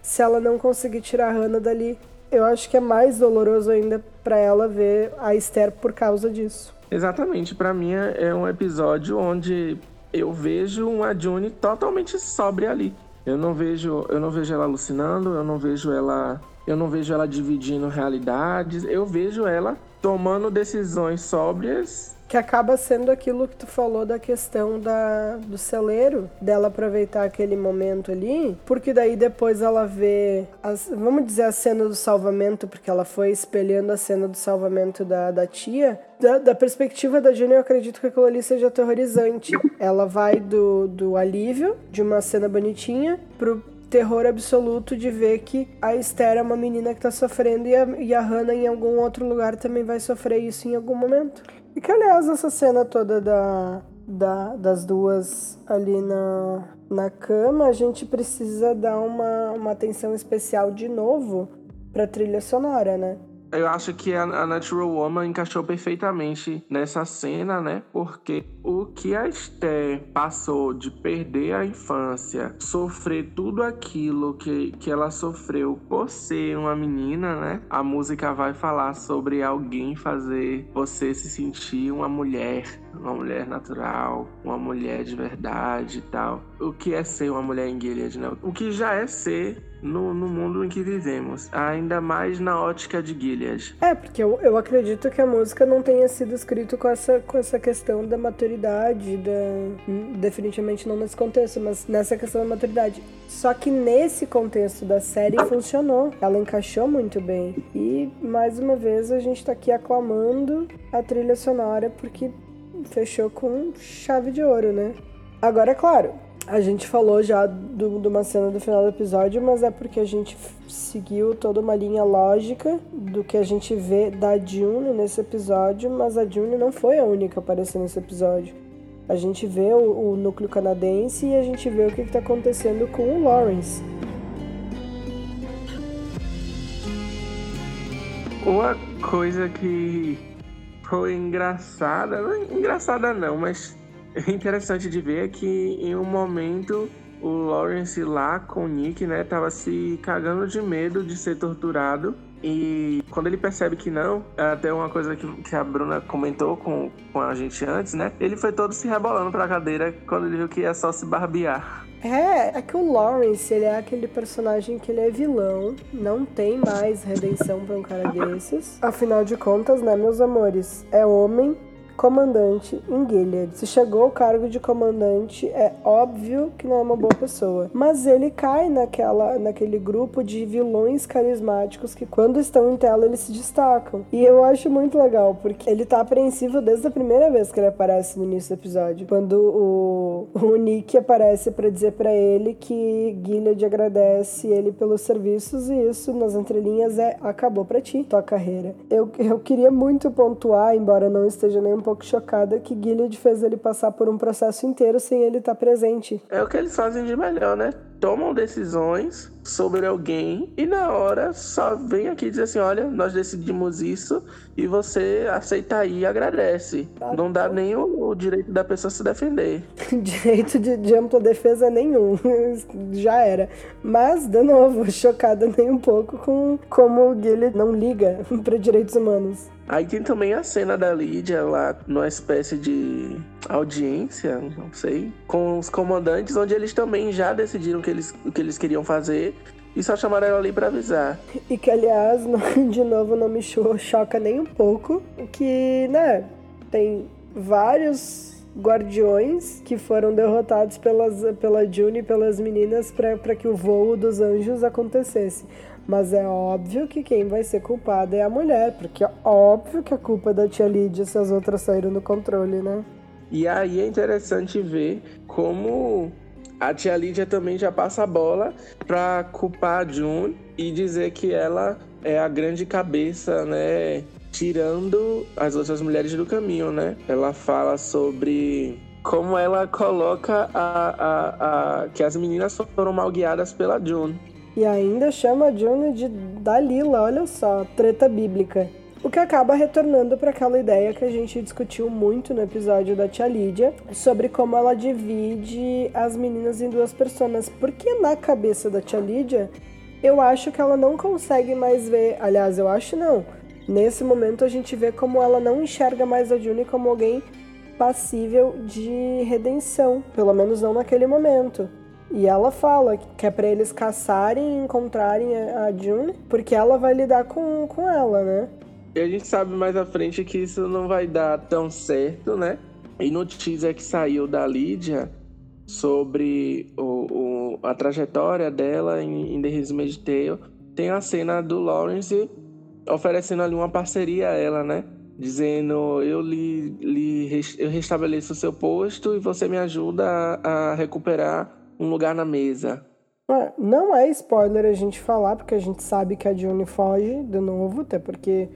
se ela não conseguir tirar a Hannah dali. Eu acho que é mais doloroso ainda pra ela ver a Esther por causa disso. Exatamente, pra mim é um episódio onde eu vejo uma June totalmente sóbria ali. Eu não vejo, eu não vejo ela alucinando, eu não vejo ela, eu não vejo ela dividindo realidades, eu vejo ela tomando decisões sóbrias. Que acaba sendo aquilo que tu falou da questão da, do celeiro, dela aproveitar aquele momento ali, porque daí depois ela vê, as, vamos dizer, a cena do salvamento, porque ela foi espelhando a cena do salvamento da, da tia. Da, da perspectiva da June, eu acredito que aquilo ali seja aterrorizante. Ela vai do, do alívio, de uma cena bonitinha, pro terror absoluto de ver que a Esther é uma menina que tá sofrendo e a, e a Hannah em algum outro lugar também vai sofrer isso em algum momento. E que, aliás, essa cena toda da, da, das duas ali na, na cama, a gente precisa dar uma, uma atenção especial de novo pra trilha sonora, né? Eu acho que a, a Natural Woman encaixou perfeitamente nessa cena, né? Porque o que a Esther passou de perder a infância, sofrer tudo aquilo que, que ela sofreu por ser uma menina, né? A música vai falar sobre alguém fazer você se sentir uma mulher, uma mulher natural, uma mulher de verdade e tal. O que é ser uma mulher em Gilead, né? O que já é ser... No, no mundo em que vivemos, ainda mais na ótica de Gilead. É, porque eu, eu acredito que a música não tenha sido escrita com essa, com essa questão da maturidade maturidade, da... definitivamente não nesse contexto, mas nessa questão da maturidade. Só que nesse contexto da série funcionou, ela encaixou muito bem. E, mais uma vez, a gente tá aqui aclamando a trilha sonora, porque fechou com chave de ouro, né? Agora, é claro, a gente falou já do, de uma cena do final do episódio, mas é porque a gente seguiu toda uma linha lógica do que a gente vê da June nesse episódio, mas a June não foi a única a aparecer nesse episódio. A gente vê o, o núcleo canadense e a gente vê o que está acontecendo com o Lawrence. Uma coisa que foi engraçada, não, engraçada não, mas... é interessante de ver que em um momento o Lawrence lá com o Nick, né, tava se cagando de medo de ser torturado. E quando ele percebe que não, até uma coisa que, que a Bruna comentou com, com a gente antes, né? Ele foi todo se rebolando pra cadeira quando ele viu que é só se barbear. É, é que o Lawrence, ele é aquele personagem que ele é vilão. Não tem mais redenção pra um cara desses. Afinal de contas, né, meus amores, é homem. Comandante em Gilead. Se chegou ao cargo de comandante, é óbvio que não é uma boa pessoa. Mas ele cai naquela, naquele grupo de vilões carismáticos que, quando estão em tela, eles se destacam. E eu acho muito legal, porque ele tá apreensivo desde a primeira vez que ele aparece no início do episódio. Quando o, o Nick aparece pra dizer pra ele que Gilead agradece ele pelos serviços, e isso, nas entrelinhas, é acabou pra ti, tua carreira. Eu, eu queria muito pontuar, embora não esteja nem um pouco chocada, que Gilead fez ele passar por um processo inteiro sem ele estar presente. É o que eles fazem de melhor, né? Tomam decisões sobre alguém e na hora só vem aqui e diz assim, olha, nós decidimos isso e você aceita aí e agradece. Tá. Não dá nem o, o direito da pessoa se defender. Direito de, de ampla defesa nenhum. Já era. Mas, de novo, chocada nem um pouco com como o Gilead não liga para direitos humanos. Aí tem também a cena da Lídia lá, numa espécie de audiência, não sei, com os comandantes, onde eles também já decidiram que eles, o que eles queriam fazer e só chamaram ela ali pra avisar. E que, aliás, não, de novo, não me choca nem um pouco, que, né, tem vários guardiões que foram derrotados pelas, pela June e pelas meninas pra, pra que o voo dos anjos acontecesse. Mas é óbvio que quem vai ser culpada é a mulher, porque é óbvio que a culpa é da tia Lídia se as outras saíram do controle, né? E aí é interessante ver como a tia Lídia também já passa a bola pra culpar a June e dizer que ela é a grande cabeça, né? Tirando as outras mulheres do caminho, né? Ela fala sobre... como ela coloca a, a, a... que as meninas foram mal guiadas pela June. E ainda chama a June de Dalila, olha só, treta bíblica. O que acaba retornando para aquela ideia que a gente discutiu muito no episódio da tia Lídia, sobre como ela divide as meninas em duas personas. Porque na cabeça da tia Lídia, eu acho que ela não consegue mais ver... Aliás, eu acho não. Nesse momento a gente vê como ela não enxerga mais a June como alguém passível de redenção. Pelo menos não naquele momento. E ela fala que é pra eles caçarem e encontrarem a June, porque ela vai lidar com, com ela, né? E a gente sabe mais à frente que isso não vai dar tão certo, né? E no teaser que saiu da Lídia sobre o, o, a trajetória dela em, em The Handmaid's Tale, tem a cena do Lawrence oferecendo ali uma parceria a ela, né? Dizendo, eu, lhe, lhe, eu restabeleço o seu posto e você me ajuda a, a recuperar um lugar na mesa. Não é spoiler a gente falar, porque a gente sabe que a June foge de novo, até porque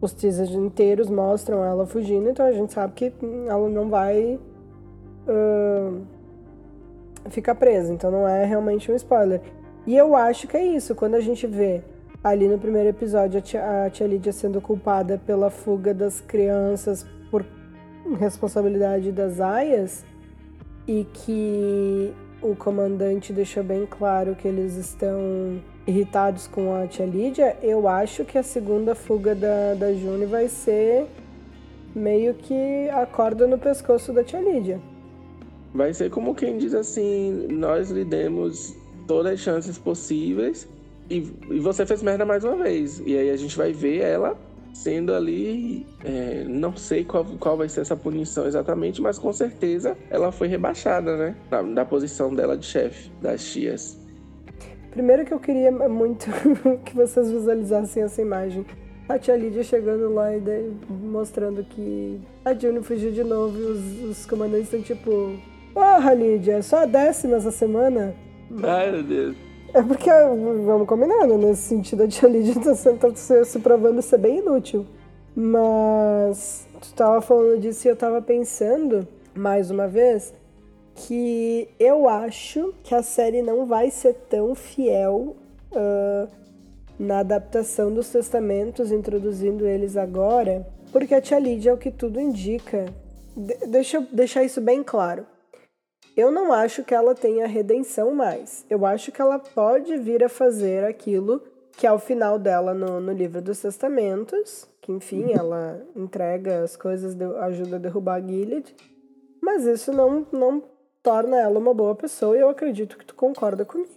os teasers inteiros mostram ela fugindo, então a gente sabe que ela não vai uh, ficar presa, então não é realmente um spoiler. E eu acho que é isso, quando a gente vê ali no primeiro episódio a tia, a tia Lídia sendo culpada pela fuga das crianças por responsabilidade das aias, e que o comandante deixou bem claro que eles estão irritados com a tia Lídia, eu acho que a segunda fuga da, da June vai ser meio que a corda no pescoço da tia Lídia. Vai ser como quem diz assim, nós lhe demos todas as chances possíveis e, e você fez merda mais uma vez. E aí a gente vai ver ela sendo ali, é, não sei qual, qual vai ser essa punição exatamente, mas com certeza ela foi rebaixada, né? Da, da posição dela de chefe das tias. Primeiro que eu queria muito que vocês visualizassem essa imagem. A tia Lídia chegando lá e de, mostrando que a June fugiu de novo e os, os comandantes estão tipo... Porra, Lídia, é só a décima essa semana? Ai, meu Deus. É porque, vamos combinar, né? Nesse sentido, a Tia Lídia tá, tá se provando ser bem inútil. Mas tu tava falando disso e eu tava pensando, mais uma vez, que eu acho que a série não vai ser tão fiel uh, na adaptação dos testamentos, introduzindo eles agora, porque a Tia Lídia é o que tudo indica. De- deixa eu deixar isso bem claro. Eu não acho que ela tenha redenção mais. Eu acho que ela pode vir a fazer aquilo que é o final dela no, no livro dos testamentos, que, enfim, ela entrega as coisas, ajuda a derrubar a Gilead, mas isso não, não torna ela uma boa pessoa, e eu acredito que tu concorda comigo.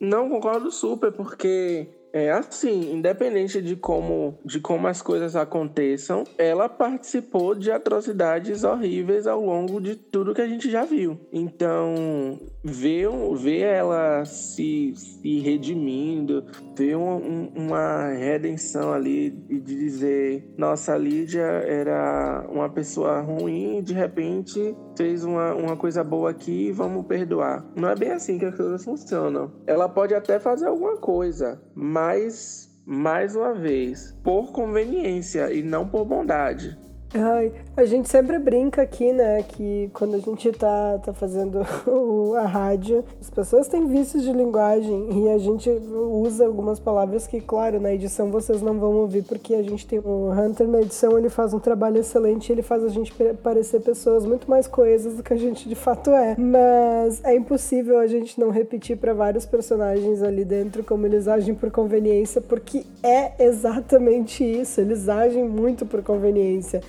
Não, concordo super, porque... É assim, independente de como, de como as coisas aconteçam, ela participou de atrocidades horríveis ao longo de tudo que a gente já viu. Então, ver, ver ela se, se redimindo, ver um, uma redenção ali e de dizer, nossa, a Lídia era uma pessoa ruim e de repente fez uma, uma coisa boa aqui e vamos perdoar. Não é bem assim que as coisas funcionam. Ela pode até fazer alguma coisa, mas... Mas, mais uma vez, por conveniência e não por bondade. Ai, a gente sempre brinca aqui, né, que quando a gente tá, tá fazendo a rádio, as pessoas têm vícios de linguagem e a gente usa algumas palavras que, claro, na edição vocês não vão ouvir, porque a gente tem o Hunter na edição, ele faz um trabalho excelente, ele faz a gente parecer pessoas muito mais coesas do que a gente de fato é, mas é impossível a gente não repetir para vários personagens ali dentro como eles agem por conveniência, porque é exatamente isso, eles agem muito por conveniência.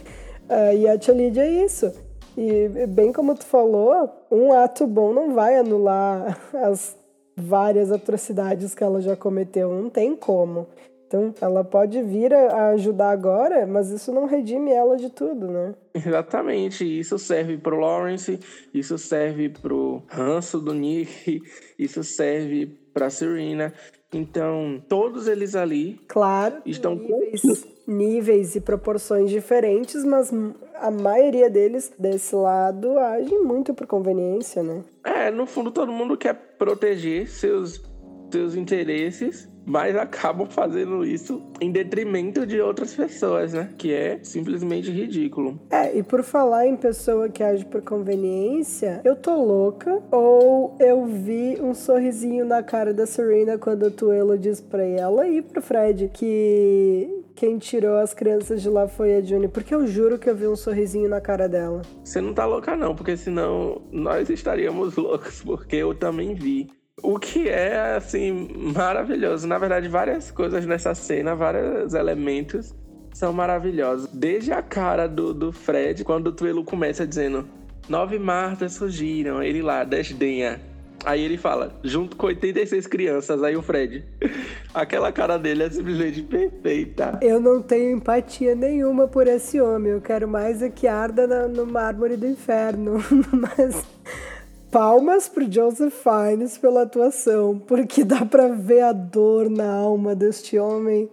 Uh, e a Tia Lídia é isso. E bem como tu falou, um ato bom não vai anular as várias atrocidades que ela já cometeu, não tem como. Então ela pode vir a ajudar agora, mas isso não redime ela de tudo, né? Exatamente, isso serve pro Lawrence, isso serve pro ranço do Nick, isso serve pra Serena. Então, todos eles ali... Claro, estão níveis, níveis e proporções diferentes, mas a maioria deles, desse lado, age muito por conveniência, né? É, no fundo, todo mundo quer proteger seus, seus interesses, mas acabam fazendo isso em detrimento de outras pessoas, né? Que é simplesmente ridículo. É, e por falar em pessoa que age por conveniência, eu tô louca ou eu vi um sorrisinho na cara da Serena quando a Tuello diz pra ela e pro Fred que quem tirou as crianças de lá foi a June, porque eu juro que eu vi um sorrisinho na cara dela. Você não tá louca não, porque senão nós estaríamos loucos, porque eu também vi. O que é, assim, maravilhoso. Na verdade, várias coisas nessa cena, vários elementos são maravilhosos. Desde a cara do, do Fred, quando o Tuello começa dizendo nove Martas surgiram, ele lá, desdenha. Aí ele fala, junto com oitenta e seis crianças, aí o Fred. Aquela cara dele é simplesmente perfeita. Eu não tenho empatia nenhuma por esse homem. Eu quero mais é que arda na, no mármore do inferno. Mas... Palmas pro Joseph Fiennes pela atuação, porque dá pra ver a dor na alma deste homem.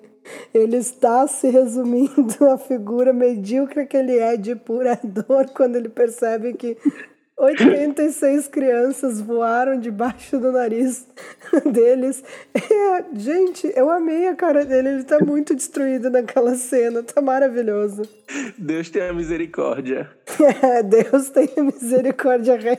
Ele está se resumindo à figura medíocre que ele é de pura dor quando ele percebe que oitenta e seis crianças voaram debaixo do nariz deles. É, gente, eu amei a cara dele, ele tá muito destruído naquela cena, tá maravilhoso. Deus tenha misericórdia. É, Deus tenha misericórdia real.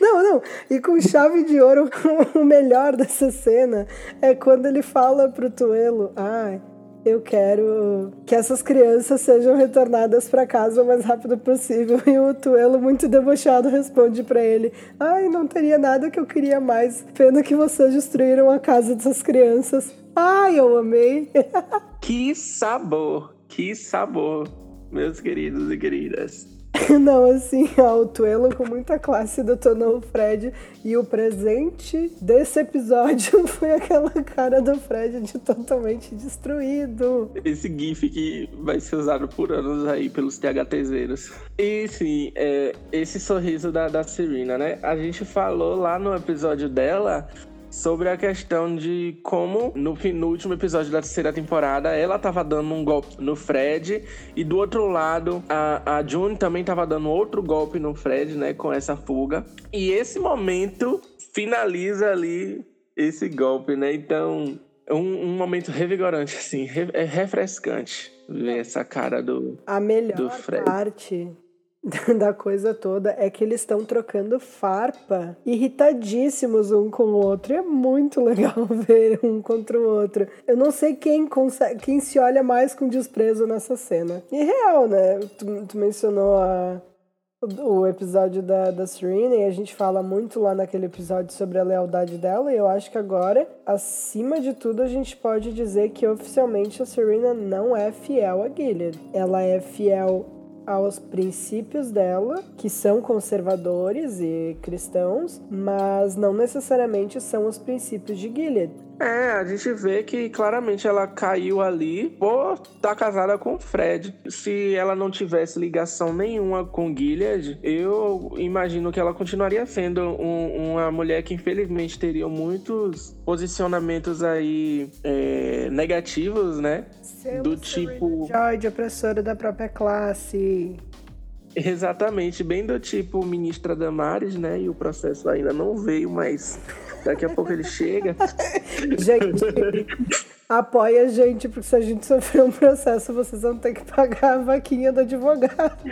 Não, não, e com chave de ouro, o melhor dessa cena é quando ele fala pro Tuello, ai... Ah, eu quero que essas crianças sejam retornadas para casa o mais rápido possível. E o Tuello, muito debochado, responde para ele: ai, não teria nada que eu queria mais, pena que vocês destruíram a casa dessas crianças. Ai, eu amei. Que sabor, que sabor, meus queridos e queridas. Não, assim, ó, o Tuello com muita classe detonou o Fred, e o presente desse episódio foi aquela cara do Fred de totalmente destruído. Esse gif que vai ser usado por anos aí pelos THTzeiros. E sim, é, esse sorriso da, da Serena, né? A gente falou lá no episódio dela sobre a questão de como no penúltimo episódio da terceira temporada ela tava dando um golpe no Fred, e do outro lado a, a June também tava dando outro golpe no Fred, né, com essa fuga. E esse momento finaliza ali esse golpe, né? Então é um, um momento revigorante, assim, re, é refrescante ver essa cara do, a melhor do Fred. Parte da coisa toda é que eles estão trocando farpa, irritadíssimos um com o outro, e é muito legal ver um contra o outro. Eu não sei quem, consegue, quem se olha mais com desprezo nessa cena. E real, né? Tu, tu mencionou a, o, o episódio da, da Serena, e a gente fala muito lá naquele episódio sobre a lealdade dela, e eu acho que agora, acima de tudo, a gente pode dizer que oficialmente a Serena não é fiel a Gilead. Ela é fiel aos princípios dela, que são conservadores e cristãos, mas não necessariamente são os princípios de Gilead. É, a gente vê que claramente ela caiu ali por estar casada com o Fred. Se ela não tivesse ligação nenhuma com Gilead, eu imagino que ela continuaria sendo um, uma mulher que infelizmente teria muitos posicionamentos aí é, negativos, né? Seu do tipo... Joy, de opressora da própria classe. Exatamente, bem do tipo ministra Damares, né? E o processo ainda não veio, mas daqui a pouco ele chega. Gente, apoia a gente, porque se a gente sofrer um processo, vocês vão ter que pagar a vaquinha do advogado.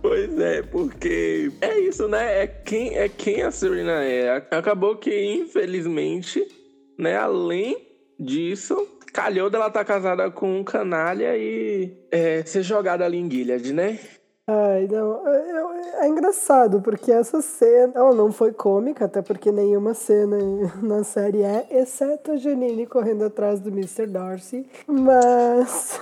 Pois é, porque é isso, né? É quem, é quem a Serena é. Acabou que, infelizmente, né, além disso, calhou dela estar casada com um canalha e é, ser jogada ali em Gilead, né? Ai, não. É, é engraçado, porque essa cena... Ela não foi cômica, até porque nenhuma cena na série é, exceto a Janine correndo atrás do mister Darcy. Mas...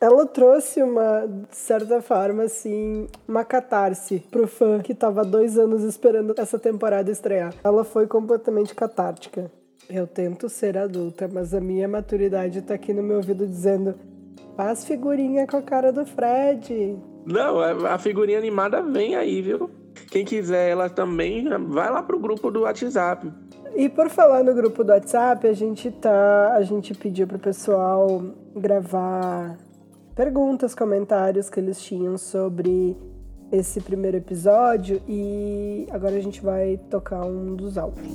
ela trouxe uma, de certa forma, assim, uma catarse pro fã que tava dois anos esperando essa temporada estrear. Ela foi completamente catártica. Eu tento ser adulta, mas a minha maturidade tá aqui no meu ouvido dizendo: faz figurinha com a cara do Fred. Não, a figurinha animada vem aí, viu? Quem quiser ela também, vai lá pro grupo do WhatsApp. E por falar no grupo do WhatsApp, a gente tá, a gente pediu pro pessoal gravar perguntas, comentários que eles tinham sobre esse primeiro episódio, e agora a gente vai tocar um dos áudios.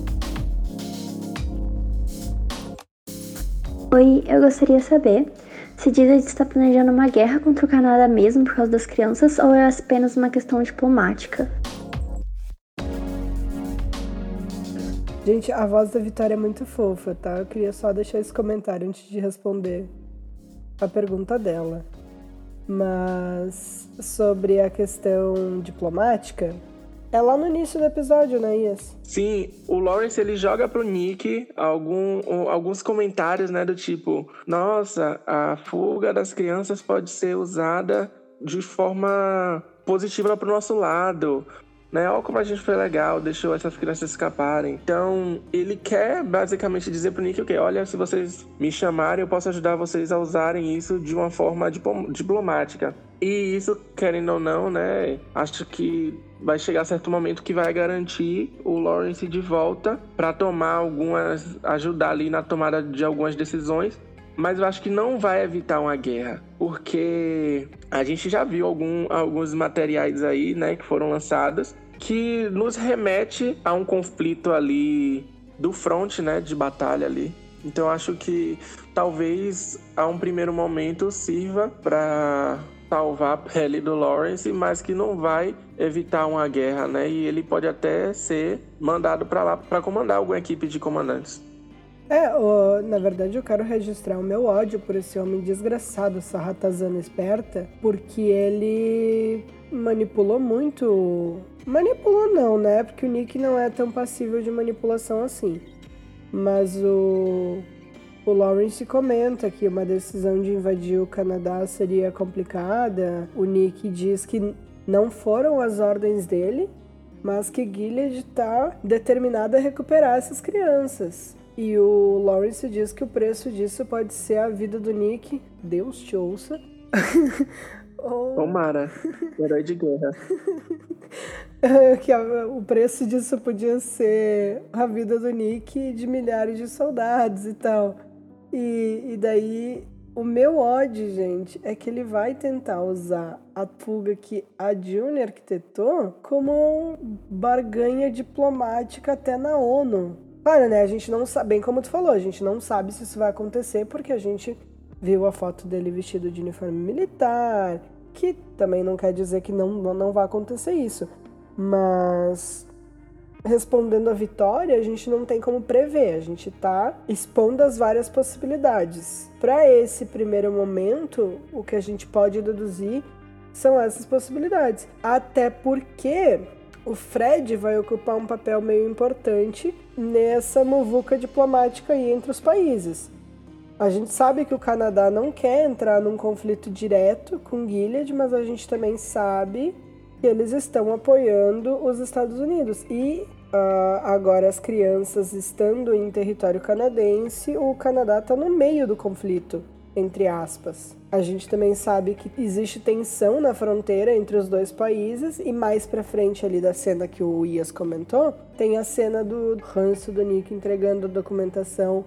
Oi, eu gostaria de saber se Gilead está planejando uma guerra contra o Canadá mesmo por causa das crianças, ou é apenas uma questão diplomática? Gente, a voz da Vitória é muito fofa, tá? Eu queria só deixar esse comentário antes de responder a pergunta dela. Mas sobre a questão diplomática... é lá no início do episódio, né, Ias? Sim, o Lawrence, ele joga pro Nick algum, alguns comentários, né, do tipo: nossa, a fuga das crianças pode ser usada de forma positiva pro nosso lado, né? Olha como a gente foi legal, deixou essas crianças escaparem. Então, ele quer basicamente dizer pro Nick o quê? Olha, se vocês me chamarem, eu posso ajudar vocês a usarem isso de uma forma diplomática. E isso, querendo ou não, né, acho que vai chegar certo momento que vai garantir o Lawrence de volta para tomar algumas, ajudar ali na tomada de algumas decisões, mas eu acho que não vai evitar uma guerra, porque a gente já viu algum, alguns materiais aí, né, que foram lançados, que nos remete a um conflito ali do front, né, de batalha ali. Então acho que talvez a um primeiro momento sirva para salvar a pele do Lawrence, mas que não vai evitar uma guerra, né? E ele pode até ser mandado para lá para comandar alguma equipe de comandantes. É, oh, na verdade eu quero registrar o meu ódio por esse homem desgraçado, essa ratazana esperta, porque ele manipulou muito... Manipulou não, né? Porque o Nick não é tão passível de manipulação assim. Mas o... o Lawrence comenta que uma decisão de invadir o Canadá seria complicada. O Nick diz que não foram as ordens dele, mas que Gilead está determinada a recuperar essas crianças. E o Lawrence diz que o preço disso pode ser a vida do Nick, Deus te ouça, ou... Tomara, herói de guerra. Que o preço disso podia ser a vida do Nick e de milhares de soldados e tal. E, e daí... O meu ódio, gente, é que ele vai tentar usar a fuga que a June arquitetou como barganha diplomática até na ONU. Claro, né? A gente não sabe, bem como tu falou, a gente não sabe se isso vai acontecer porque a gente viu a foto dele vestido de uniforme militar, que também não quer dizer que não, não vai acontecer isso. Mas... respondendo a Vitória, a gente não tem como prever, a gente tá expondo as várias possibilidades. Para esse primeiro momento, o que a gente pode deduzir são essas possibilidades. Até porque o Fred vai ocupar um papel meio importante nessa muvuca diplomática aí entre os países. A gente sabe que o Canadá não quer entrar num conflito direto com Gilead, mas a gente também sabe que eles estão apoiando os Estados Unidos. E uh, agora as crianças estando em território canadense, o Canadá está no meio do conflito, entre aspas. A gente também sabe que existe tensão na fronteira entre os dois países, e mais pra frente ali da cena que o Ias comentou, tem a cena do ranço do Nick entregando a documentação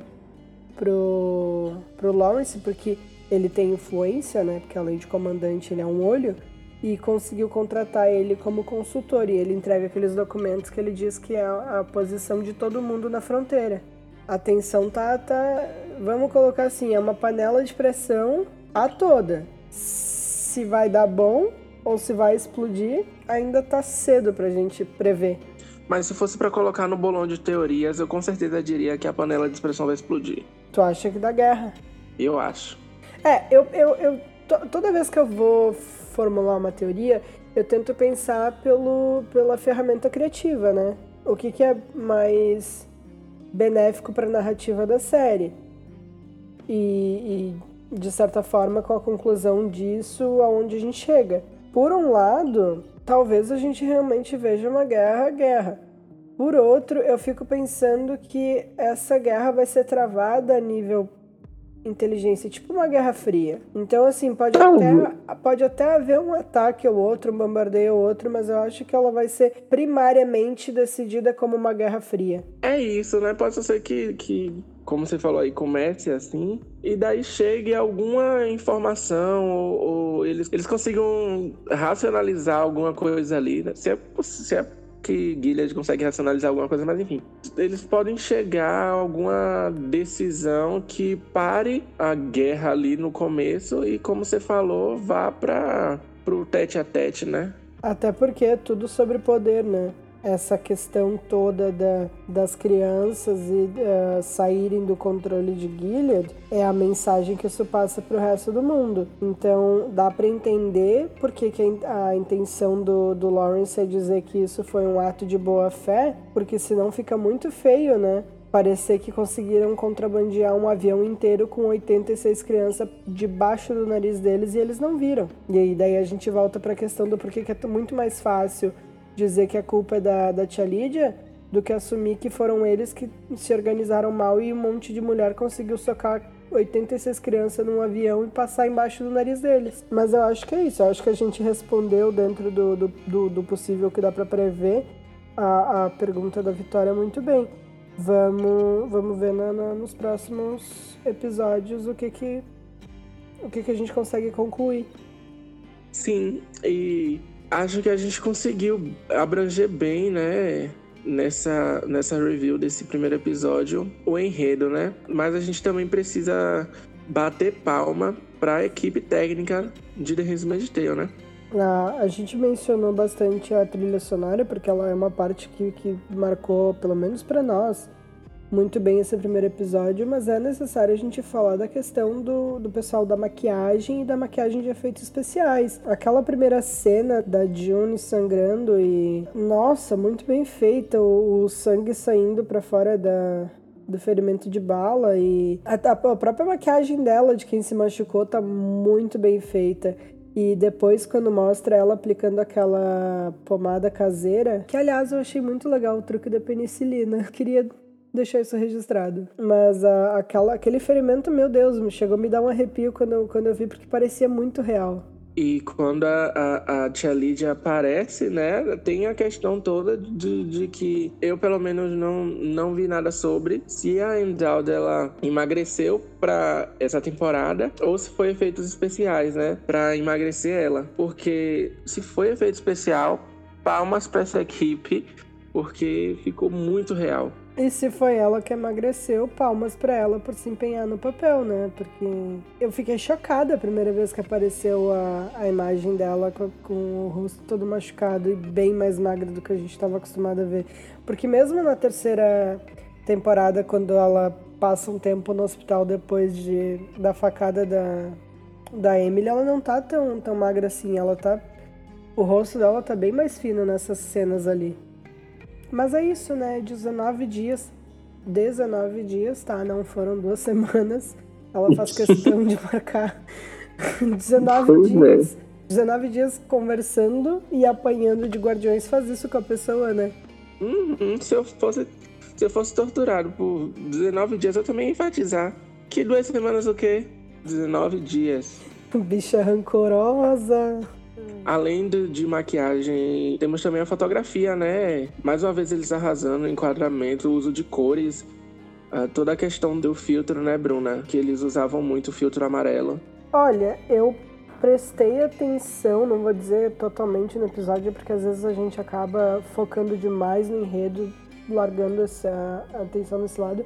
pro, pro Lawrence, porque ele tem influência, né, porque além de comandante ele é um olho, e conseguiu contratar ele como consultor, e ele entrega aqueles documentos que ele diz que é a posição de todo mundo na fronteira. A tensão tá, tá, vamos colocar assim, é uma panela de pressão a toda. Se vai dar bom ou se vai explodir, ainda tá cedo pra gente prever. Mas se fosse pra colocar no bolão de teorias, eu com certeza diria que a panela de pressão vai explodir. Tu acha que dá guerra? Eu acho. É, eu... eu, eu to, toda vez que eu vou... formular uma teoria, eu tento pensar pelo, pela ferramenta criativa, né? O que, que é mais benéfico para a narrativa da série? E, e, de certa forma, com a conclusão disso, aonde a gente chega. Por um lado, talvez a gente realmente veja uma guerra, guerra. Por outro, eu fico pensando que essa guerra vai ser travada a nível inteligência, tipo uma guerra fria. Então, assim, pode até, pode até haver um ataque ou outro, um bombardeio ou outro, mas eu acho que ela vai ser primariamente decidida como uma guerra fria. É isso, né? Pode ser que, que como você falou aí, comece assim, e daí chegue alguma informação ou, ou eles, eles consigam racionalizar alguma coisa ali, né? Se é, se é que Gilead consegue racionalizar alguma coisa, mas enfim. Eles podem chegar a alguma decisão que pare a guerra ali no começo e, como você falou, vá para pro tete-a-tete, né? Até porque é tudo sobre poder, né? Essa questão toda da, das crianças e uh, saírem do controle de Gilead é a mensagem que isso passa pro resto do mundo. Então dá para entender porque que a intenção do, do Lawrence é dizer que isso foi um ato de boa fé, porque senão fica muito feio, né? Parecer que conseguiram contrabandear um avião inteiro com oitenta e seis crianças debaixo do nariz deles e eles não viram. E aí daí a gente volta para a questão do porquê que é muito mais fácil dizer que a culpa é da, da tia Lídia do que assumir que foram eles que se organizaram mal e um monte de mulher conseguiu socar oitenta e seis crianças num avião e passar embaixo do nariz deles. Mas eu acho que é isso, eu acho que a gente respondeu dentro do, do, do, do possível que dá para prever a, a pergunta da Vitória muito bem. Vamos, vamos ver na, na, nos próximos episódios o que que, o que que a gente consegue concluir. Sim, e... acho que a gente conseguiu abranger bem, né, nessa, nessa review desse primeiro episódio, o enredo, né? Mas a gente também precisa bater palma para a equipe técnica de The Handmaid's Tale, né? Ah, a gente mencionou bastante a trilha sonora, porque ela é uma parte que, que marcou, pelo menos para nós, muito bem esse primeiro episódio, mas é necessário a gente falar da questão do, do pessoal da maquiagem e da maquiagem de efeitos especiais. Aquela primeira cena da June sangrando e... nossa, muito bem feita, o, o sangue saindo pra fora da, do ferimento de bala, e a, a própria maquiagem dela, de quem se machucou, tá muito bem feita. E depois, quando mostra ela aplicando aquela pomada caseira, que, aliás, eu achei muito legal o truque da penicilina. Queria deixar isso registrado. Mas a, aquela, aquele ferimento, meu Deus, chegou a me dar um arrepio quando eu, quando eu vi, porque parecia muito real. E quando a, a, a Tia Lídia aparece, né, tem a questão toda de, de que eu, pelo menos, não, não vi nada sobre se a Endowed, ela emagreceu pra essa temporada ou se foi efeitos especiais, né, pra emagrecer ela. Porque se foi efeito especial, palmas pra essa equipe, porque ficou muito real. E se foi ela que emagreceu, palmas pra ela por se empenhar no papel, né? Porque eu fiquei chocada a primeira vez que apareceu a, a imagem dela com, com o rosto todo machucado e bem mais magra do que a gente estava acostumado a ver. Porque mesmo na terceira temporada, quando ela passa um tempo no hospital depois de, da facada da, da Emily, ela não tá tão, tão magra assim. Ela tá, o rosto dela tá bem mais fino nessas cenas ali. Mas é isso, né? dezenove dias. dezenove dias, tá? Não foram duas semanas. Ela faz questão de marcar dezenove dias. dezenove dias conversando e apanhando de guardiões. Faz isso com a pessoa, né? Uhum, se eu fosse, se eu fosse torturado por dezenove dias, eu também ia enfatizar. Que duas semanas o quê? dezenove dias. Bicha rancorosa. Além de, de maquiagem, temos também a fotografia, né? Mais uma vez eles arrasando o enquadramento, o uso de cores, uh, toda a questão do filtro, né, Bruna? Que eles usavam muito o filtro amarelo. Olha, eu prestei atenção, não vou dizer totalmente no episódio, porque às vezes a gente acaba focando demais no enredo, largando essa atenção nesse lado.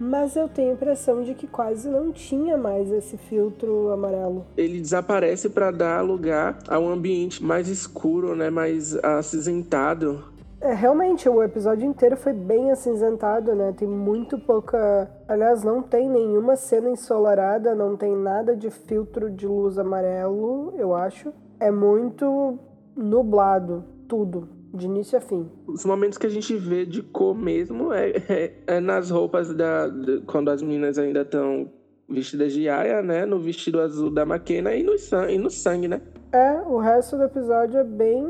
Mas eu tenho a impressão de que quase não tinha mais esse filtro amarelo. Ele desaparece para dar lugar a um ambiente mais escuro, né? Mais acinzentado. É, realmente, o episódio inteiro foi bem acinzentado, né? Tem muito pouca... Aliás, não tem nenhuma cena ensolarada, não tem nada de filtro de luz amarelo, eu acho. É muito nublado, tudo. De início a fim. Os momentos que a gente vê de cor mesmo é, é, é nas roupas da... De, quando as meninas ainda estão vestidas de aia, né? No vestido azul da McKenna e no, sang, e no sangue, né? É, o resto do episódio é bem...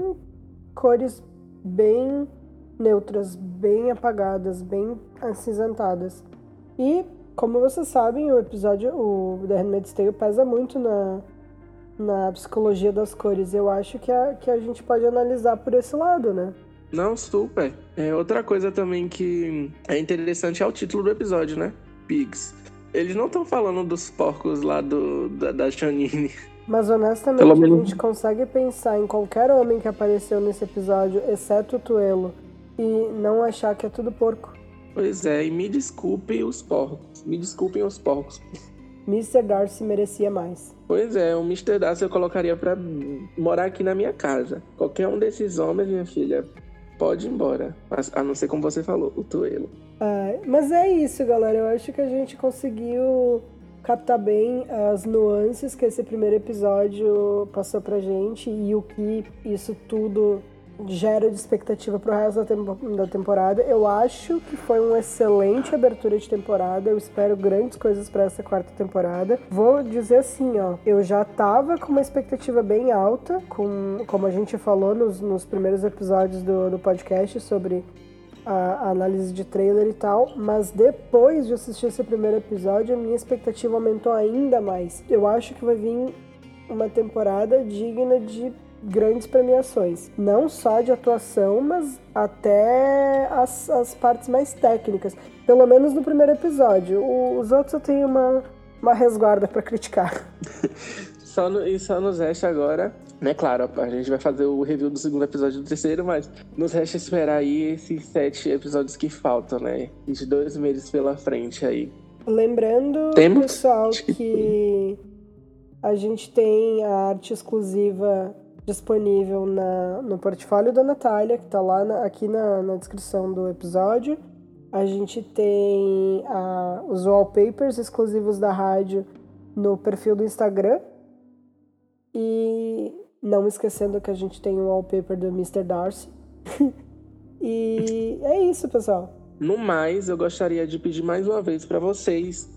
Cores bem neutras, bem apagadas, bem acinzentadas. E, como vocês sabem, o episódio... O The Handmaid's Tale pesa muito na... na psicologia das cores. Eu acho que a, que a gente pode analisar por esse lado, né? Não, super. É, outra coisa também que é interessante é o título do episódio, né? Pigs. Eles não estão falando dos porcos lá do, da, da Janine. Mas honestamente, Pelo a menos... gente consegue pensar em qualquer homem que apareceu nesse episódio, exceto o Tuello, e não achar que é tudo porco. Pois é, e me desculpem os porcos. Me desculpem os porcos. mister Darcy merecia mais. Pois é, o mister Darcy eu colocaria pra morar aqui na minha casa. Qualquer um desses homens, minha filha, pode ir embora. A não ser como você falou, o Tuello. Ah, mas é isso, galera. Eu acho que a gente conseguiu captar bem as nuances que esse primeiro episódio passou pra gente e o que isso tudo gera de expectativa pro resto da, tempo, da temporada. Eu acho que foi uma excelente abertura de temporada. Eu espero grandes coisas pra essa quarta temporada. Vou dizer assim, ó, eu já tava com uma expectativa bem alta, com, como a gente falou nos, nos primeiros episódios do, do podcast sobre a, a análise de trailer e tal, mas depois de assistir esse primeiro episódio, a minha expectativa aumentou ainda mais. Eu acho que vai vir uma temporada digna de grandes premiações, não só de atuação, mas até as, as partes mais técnicas, pelo menos no primeiro episódio. O, os outros eu tenho uma, uma resguarda para criticar. só no, e só nos resta agora, né, claro, a gente vai fazer o review do segundo episódio e do terceiro, mas nos resta esperar aí esses sete episódios que faltam, né, de dois meses pela frente aí. Lembrando, Temos? pessoal, que a gente tem a arte exclusiva disponível na, no portfólio da Natália, que tá lá na, aqui na, na descrição do episódio. A gente tem a, os wallpapers exclusivos da rádio no perfil do Instagram. E não esquecendo que a gente tem o wallpaper do mister Darcy. E é isso, pessoal. No mais, eu gostaria de pedir mais uma vez para vocês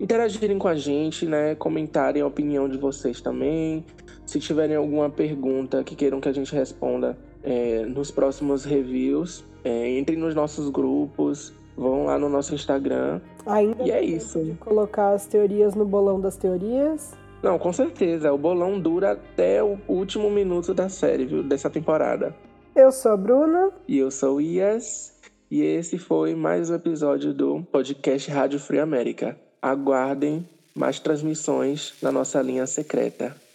interagirem com a gente, né? Comentarem a opinião de vocês também. Se tiverem alguma pergunta que queiram que a gente responda é, nos próximos reviews, é, entrem nos nossos grupos, vão lá no nosso Instagram. Ainda e é isso. De colocar as teorias no bolão das teorias. Não, com certeza. O bolão dura até o último minuto da série, viu? Dessa temporada. Eu sou a Bruna. E eu sou o Ias. E esse foi mais um episódio do podcast Rádio Free América. Aguardem mais transmissões na nossa linha secreta.